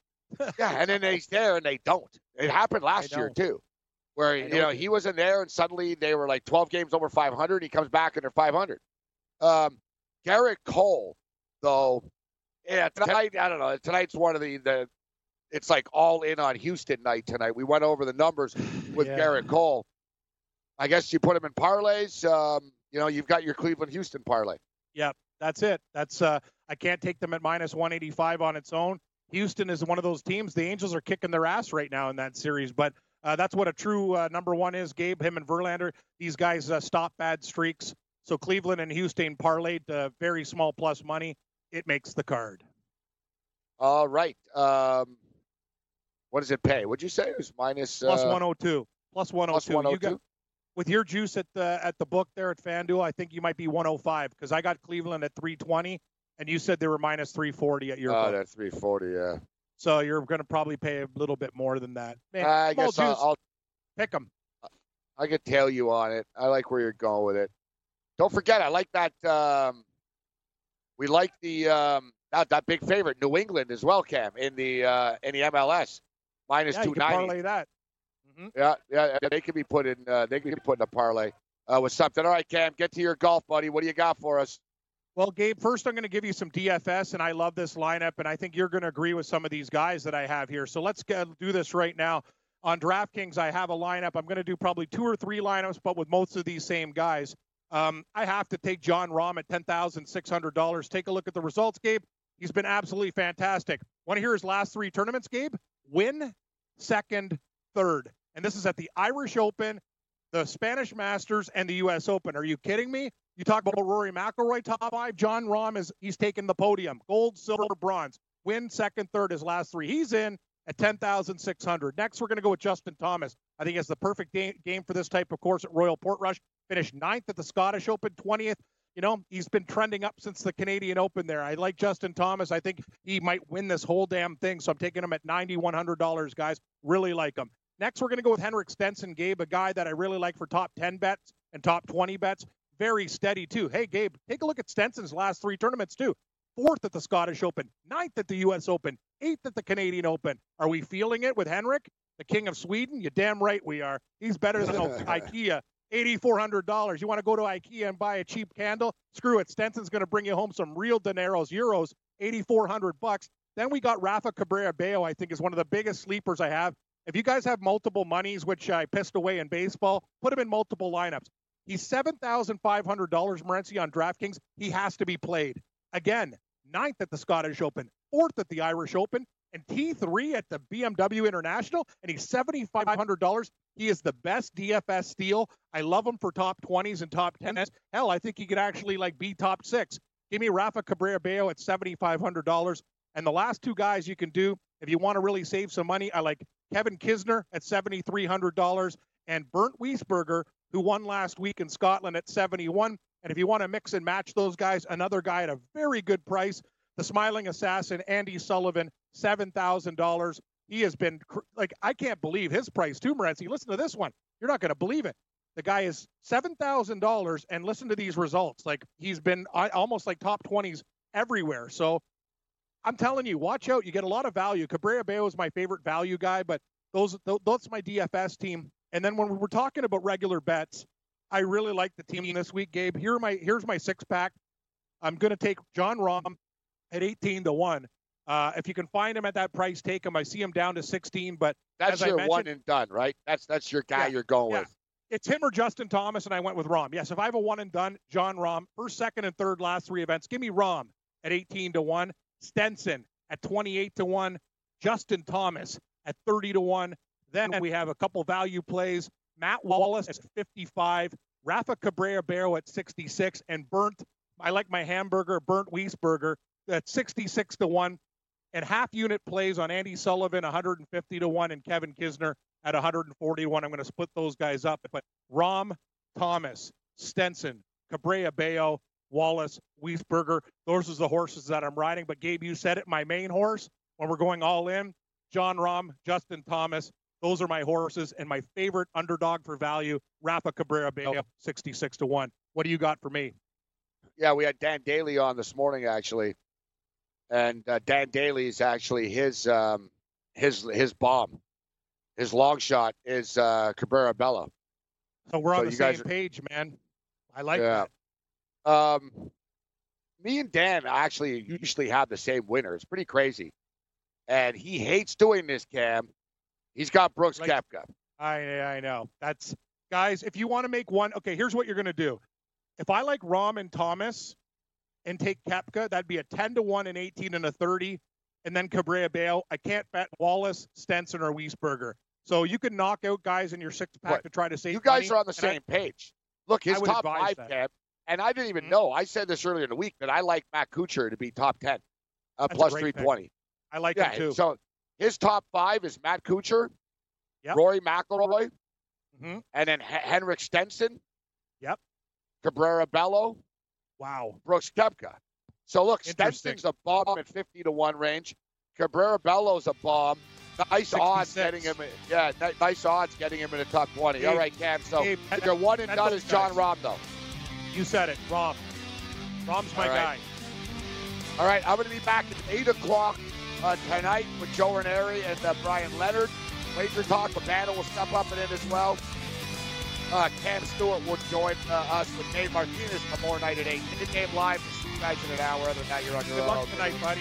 Yeah, and then they're there and they don't. It happened last year too, where you know he wasn't there and suddenly they were like twelve games over five hundred. He comes back and they're five hundred. Um, Garrett Cole, though, yeah, tonight I don't know. Tonight's one of the the. It's like all in on Houston night tonight. We went over the numbers with yeah. Garrett Cole. I guess you put them in parlays. Um, you know, you've got your Cleveland-Houston parlay. Yeah, that's it. That's uh, I can't take them at minus one eighty-five on its own. Houston is one of those teams. The Angels are kicking their ass right now in that series, but uh, that's what a true uh, number one is, Gabe, him and Verlander. These guys uh, stop bad streaks. So Cleveland and Houston parlayed uh, very small plus money. It makes the card. All right. Um, what does it pay? What'd you say? It was minus... Uh, plus one oh two. plus one oh two. plus one oh two. You got, with your juice at the at the book there at FanDuel, I think you might be one oh five because I got Cleveland at three twenty, and you said they were minus three forty at your book. Oh, that's three forty, yeah. So you're going to probably pay a little bit more than that. Man, I guess I'll, I'll pick them. I could tail you on it. I like where you're going with it. Don't forget, I like that. Um, we like the um, that, that big favorite, New England as well, Cam, in the uh, in the M L S, minus yeah, two ninety. You can parlay that. Mm-hmm. Yeah, yeah, they could be put in. Uh, they could be put in a parlay uh, with something. All right, Cam, get to your golf, buddy. What do you got for us? Well, Gabe, first I'm going to give you some D F S, and I love this lineup, and I think you're going to agree with some of these guys that I have here. So let's get, do this right now. On DraftKings, I have a lineup. I'm going to do probably two or three lineups, but with most of these same guys. Um, I have to take John Rahm at ten thousand six hundred dollars. Take a look at the results, Gabe. He's been absolutely fantastic. Want to hear his last three tournaments, Gabe? Win, second, third. And this is at the Irish Open, the Spanish Masters, and the U S Open. Are you kidding me? You talk about Rory McIlroy, top five. John Rahm, is he's taken the podium. Gold, silver, bronze. Win, second, third, his last three. He's in at ten thousand six hundred. Next, we're going to go with Justin Thomas. I think it's the perfect game for this type of course at Royal Portrush. Finished ninth at the Scottish Open, twentieth. You know, he's been trending up since the Canadian Open there. I like Justin Thomas. I think he might win this whole damn thing, so I'm taking him at nine thousand one hundred dollars, guys. Really like him. Next, we're going to go with Henrik Stenson, Gabe, a guy that I really like for top ten bets and top twenty bets. Very steady, too. Hey, Gabe, take a look at Stenson's last three tournaments, too. Fourth at the Scottish Open, ninth at the U S Open, eighth at the Canadian Open. Are we feeling it with Henrik, the king of Sweden? You're damn right we are. He's better than IKEA. eight thousand four hundred dollars. You want to go to IKEA and buy a cheap candle? Screw it. Stenson's going to bring you home some real dineros, euros, eight thousand four hundred bucks. Then we got Rafa Cabrera Bayo, I think is one of the biggest sleepers I have. If you guys have multiple monies, which I pissed away in baseball, put him in multiple lineups. He's seven thousand five hundred dollars, Morency, on DraftKings. He has to be played. Again, ninth at the Scottish Open, fourth at the Irish Open, and T three at the B M W International, and he's seven thousand five hundred dollars. He is the best D F S steal. I love him for top twenties and top tens. Hell, I think he could actually, like, be top six. Give me Rafa Cabrera Bayo at seven thousand five hundred dollars. And the last two guys you can do, if you want to really save some money, I like Kevin Kisner at seven thousand three hundred dollars and Bernd Wiesberger, who won last week in Scotland at seven thousand one hundred dollars. And if you want to mix and match those guys, another guy at a very good price, the smiling assassin, Andy Sullivan, seven thousand dollars. He has been, like, I can't believe his price too, Morency. Listen to this one. You're not going to believe it. The guy is seven thousand dollars, and listen to these results. Like, he's been almost like top twenties everywhere. So I'm telling you, watch out. You get a lot of value. Cabrera Bayo is my favorite value guy, but those, those that's my D F S team. And then when we were talking about regular bets, I really like the team this week, Gabe. Here are my here's my six pack. I'm going to take John Rahm at eighteen to one. Uh, if you can find him at that price, take him. I see him down to sixteen, but that's your one and done, right? That's that's your guy yeah, you're going yeah. with. It's him or Justin Thomas, and I went with Rahm. Yes, if I have a one and done, John Rahm, first, second, and third, last three events, give me Rahm at eighteen to one, Stenson at twenty-eight to one, Justin Thomas at thirty to one. Then we have a couple value plays. Matt Wallace at fifty-five, Rafa Cabrera Bayo at sixty-six, and Burnt, I like my hamburger, Burnt Wiesberger at sixty-six to one. And half unit plays on Andy Sullivan, one hundred fifty to one, and Kevin Kisner at one hundred forty to one. I'm going to split those guys up. But Rahm, Thomas, Stenson, Cabrera Bayo, Wallace, Wiesberger, those are the horses that I'm riding. But, Gabe, you said it, my main horse, when we're going all in, John Rahm, Justin Thomas, those are my horses. And my favorite underdog for value, Rafa Cabrera Bayo, sixty-six to one. What do you got for me? Yeah, we had Dan Daly on this morning, actually. And uh, Dan Daly is actually his um, his his bomb, his long shot is uh, Cabrera Bella. So we're on so the same are... page, man. I like yeah. that. Um, me and Dan actually usually have the same winner. It's pretty crazy, and he hates doing this, Cam. He's got Brooks like, Koepka. I I know. That's guys. If you want to make one, okay. Here's what you're gonna do. If I like Rahm and Thomas and take Koepka, that'd be a ten to one and eighteen and a thirty. And then Cabrera Bayo. I can't bet Wallace, Stenson, or Wiesberger. So you can knock out guys in your six pack right. to try to save. You guys money. Are on the same I, page. Look, his top five, Cam, and I didn't even mm-hmm. know. I said this earlier in the week that I like Matt Kuchar to be top ten, uh, plus three twenty. Pick. I like yeah, him too. So his top five is Matt Kuchar, yep. Rory McIlroy, mm-hmm. and then H- Henrik Stenson, yep, Cabrera Bello. Wow. Brooks Koepka. So, look, Stenson's a bomb at fifty to one range. Cabrera Bello's a bomb. Nice sixty-six. Odds getting him. In, yeah, n- nice odds getting him in the top twenty. Gabe, all right, Cam. So, Gabe, your one and done is John Rahm, though. You said it. Rahm. Rahm's my all right. guy. All right, I'm going to be back at eight o'clock uh, tonight with Joe Ranieri and uh, Brian Leonard. Wager Talk, the panel will step up in it as well. Uh, Cam Stewart will join uh, us with Dave Martinez tomorrow night at eight. It's Game Live. See you guys in an hour. Other than that, you're on your own. Good luck tonight, buddy.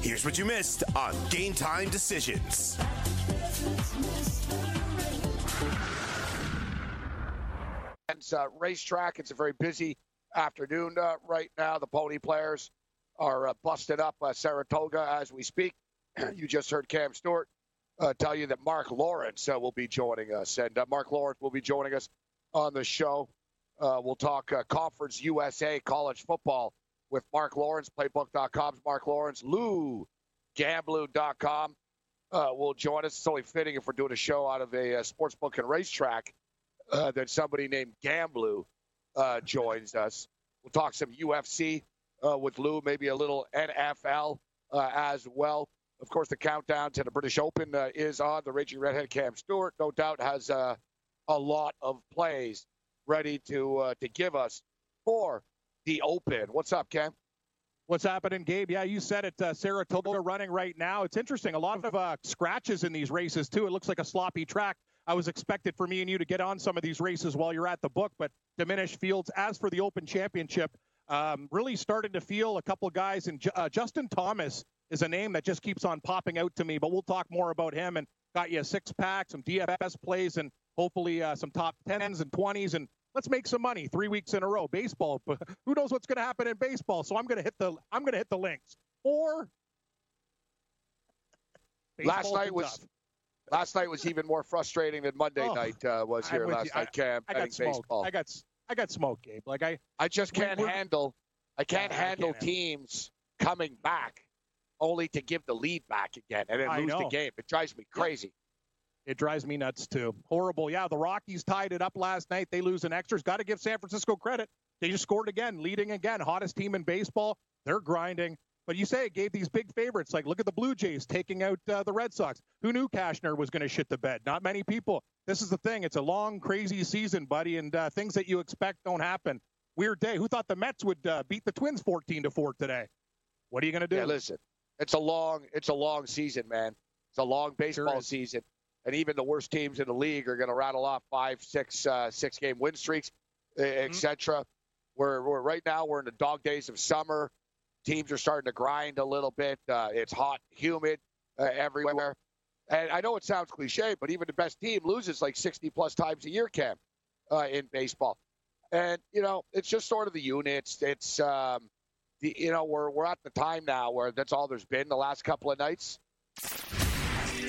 Here's what you missed on Game Time Decisions. It's a racetrack. It's a very busy afternoon uh, right now. The pony players are uh, busted up uh, Saratoga as we speak. You just heard Cam Stewart uh, tell you that Mark Lawrence uh, will be joining us. And uh, Mark Lawrence will be joining us on the show. Uh, we'll talk uh, Conference U S A college football with Mark Lawrence, Playbook dot com's Mark Lawrence, Lou Gamblu dot com uh, will join us. It's only fitting if we're doing a show out of a, a sports book and racetrack uh, that somebody named Gamblu uh, joins us. We'll talk some U F C uh, with Lou, maybe a little N F L uh, as well. Of course, the countdown to the British Open uh, is on. The Raging Redhead Cam Stewart, no doubt, has uh, a lot of plays ready to uh, to give us for the Open. What's up, Cam? What's happening, Gabe? Yeah, you said it. Uh, Saratoga running right now. It's interesting. A lot of uh, scratches in these races, too. It looks like a sloppy track. I was expected for me and you to get on some of these races while you're at the book, but diminished fields. As for the Open Championship, um, really starting to feel a couple guys. And uh, Justin Thomas is a name that just keeps on popping out to me, but we'll talk more about him. And got you a six-pack, some D F S plays, and hopefully uh, some top tens and twenties, and let's make some money three weeks in a row. Baseball, but who knows what's going to happen in baseball? So I'm going to hit the I'm going to hit the links. Or last night was up. last night was even more frustrating than Monday oh, night uh, was here last you. night. Cam, I, I got smoked. Baseball. I got I got smoked, Gabe. Like I I just can't handle I can't yeah, handle I can't teams handle. coming back only to give the lead back again and then I lose know. the game. It drives me crazy. Yeah. It drives me nuts, too. Horrible. Yeah, the Rockies tied it up last night. They lose in extras. Got to give San Francisco credit. They just scored again, leading again. Hottest team in baseball. They're grinding. But you say it gave these big favorites. Like, look at the Blue Jays taking out uh, the Red Sox. Who knew Cashner was going to shit the bed? Not many people. This is the thing. It's a long, crazy season, buddy, and uh, things that you expect don't happen. Weird day. Who thought the Mets would uh, beat the Twins fourteen to four today? What are you going to do? Yeah, listen, it's a long, it's a long season, man. It's a long baseball sure season. And even the worst teams in the league are going to rattle off five, six, uh, six-game win streaks, et cetera. Mm-hmm. We're, we're right now we're in the dog days of summer. Teams are starting to grind a little bit. Uh, it's hot, humid uh, everywhere. And I know it sounds cliche, but even the best team loses like sixty-plus times a year, Cam, uh, in baseball. And, you know, it's just sort of the units. It's, um, the, you know, we're we're at the time now where that's all there's been the last couple of nights.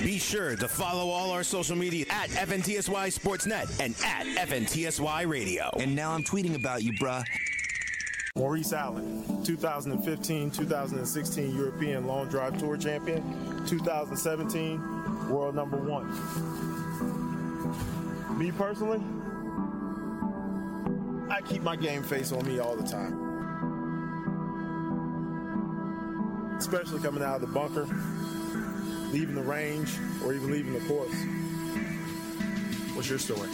Be sure to follow all our social media at F N T S Y Sportsnet and at F N T S Y Radio. And now I'm tweeting about you, bruh. Maurice Allen, twenty fifteen twenty sixteen European Long Drive Tour Champion, twenty seventeen World Number One. Me personally, I keep my game face on me all the time. Especially coming out of the bunker, leaving the range, or even leaving the course. What's your story?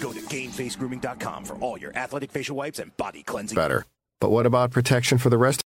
Go to game face grooming dot com for all your athletic facial wipes and body cleansing. Better. But what about protection for the rest?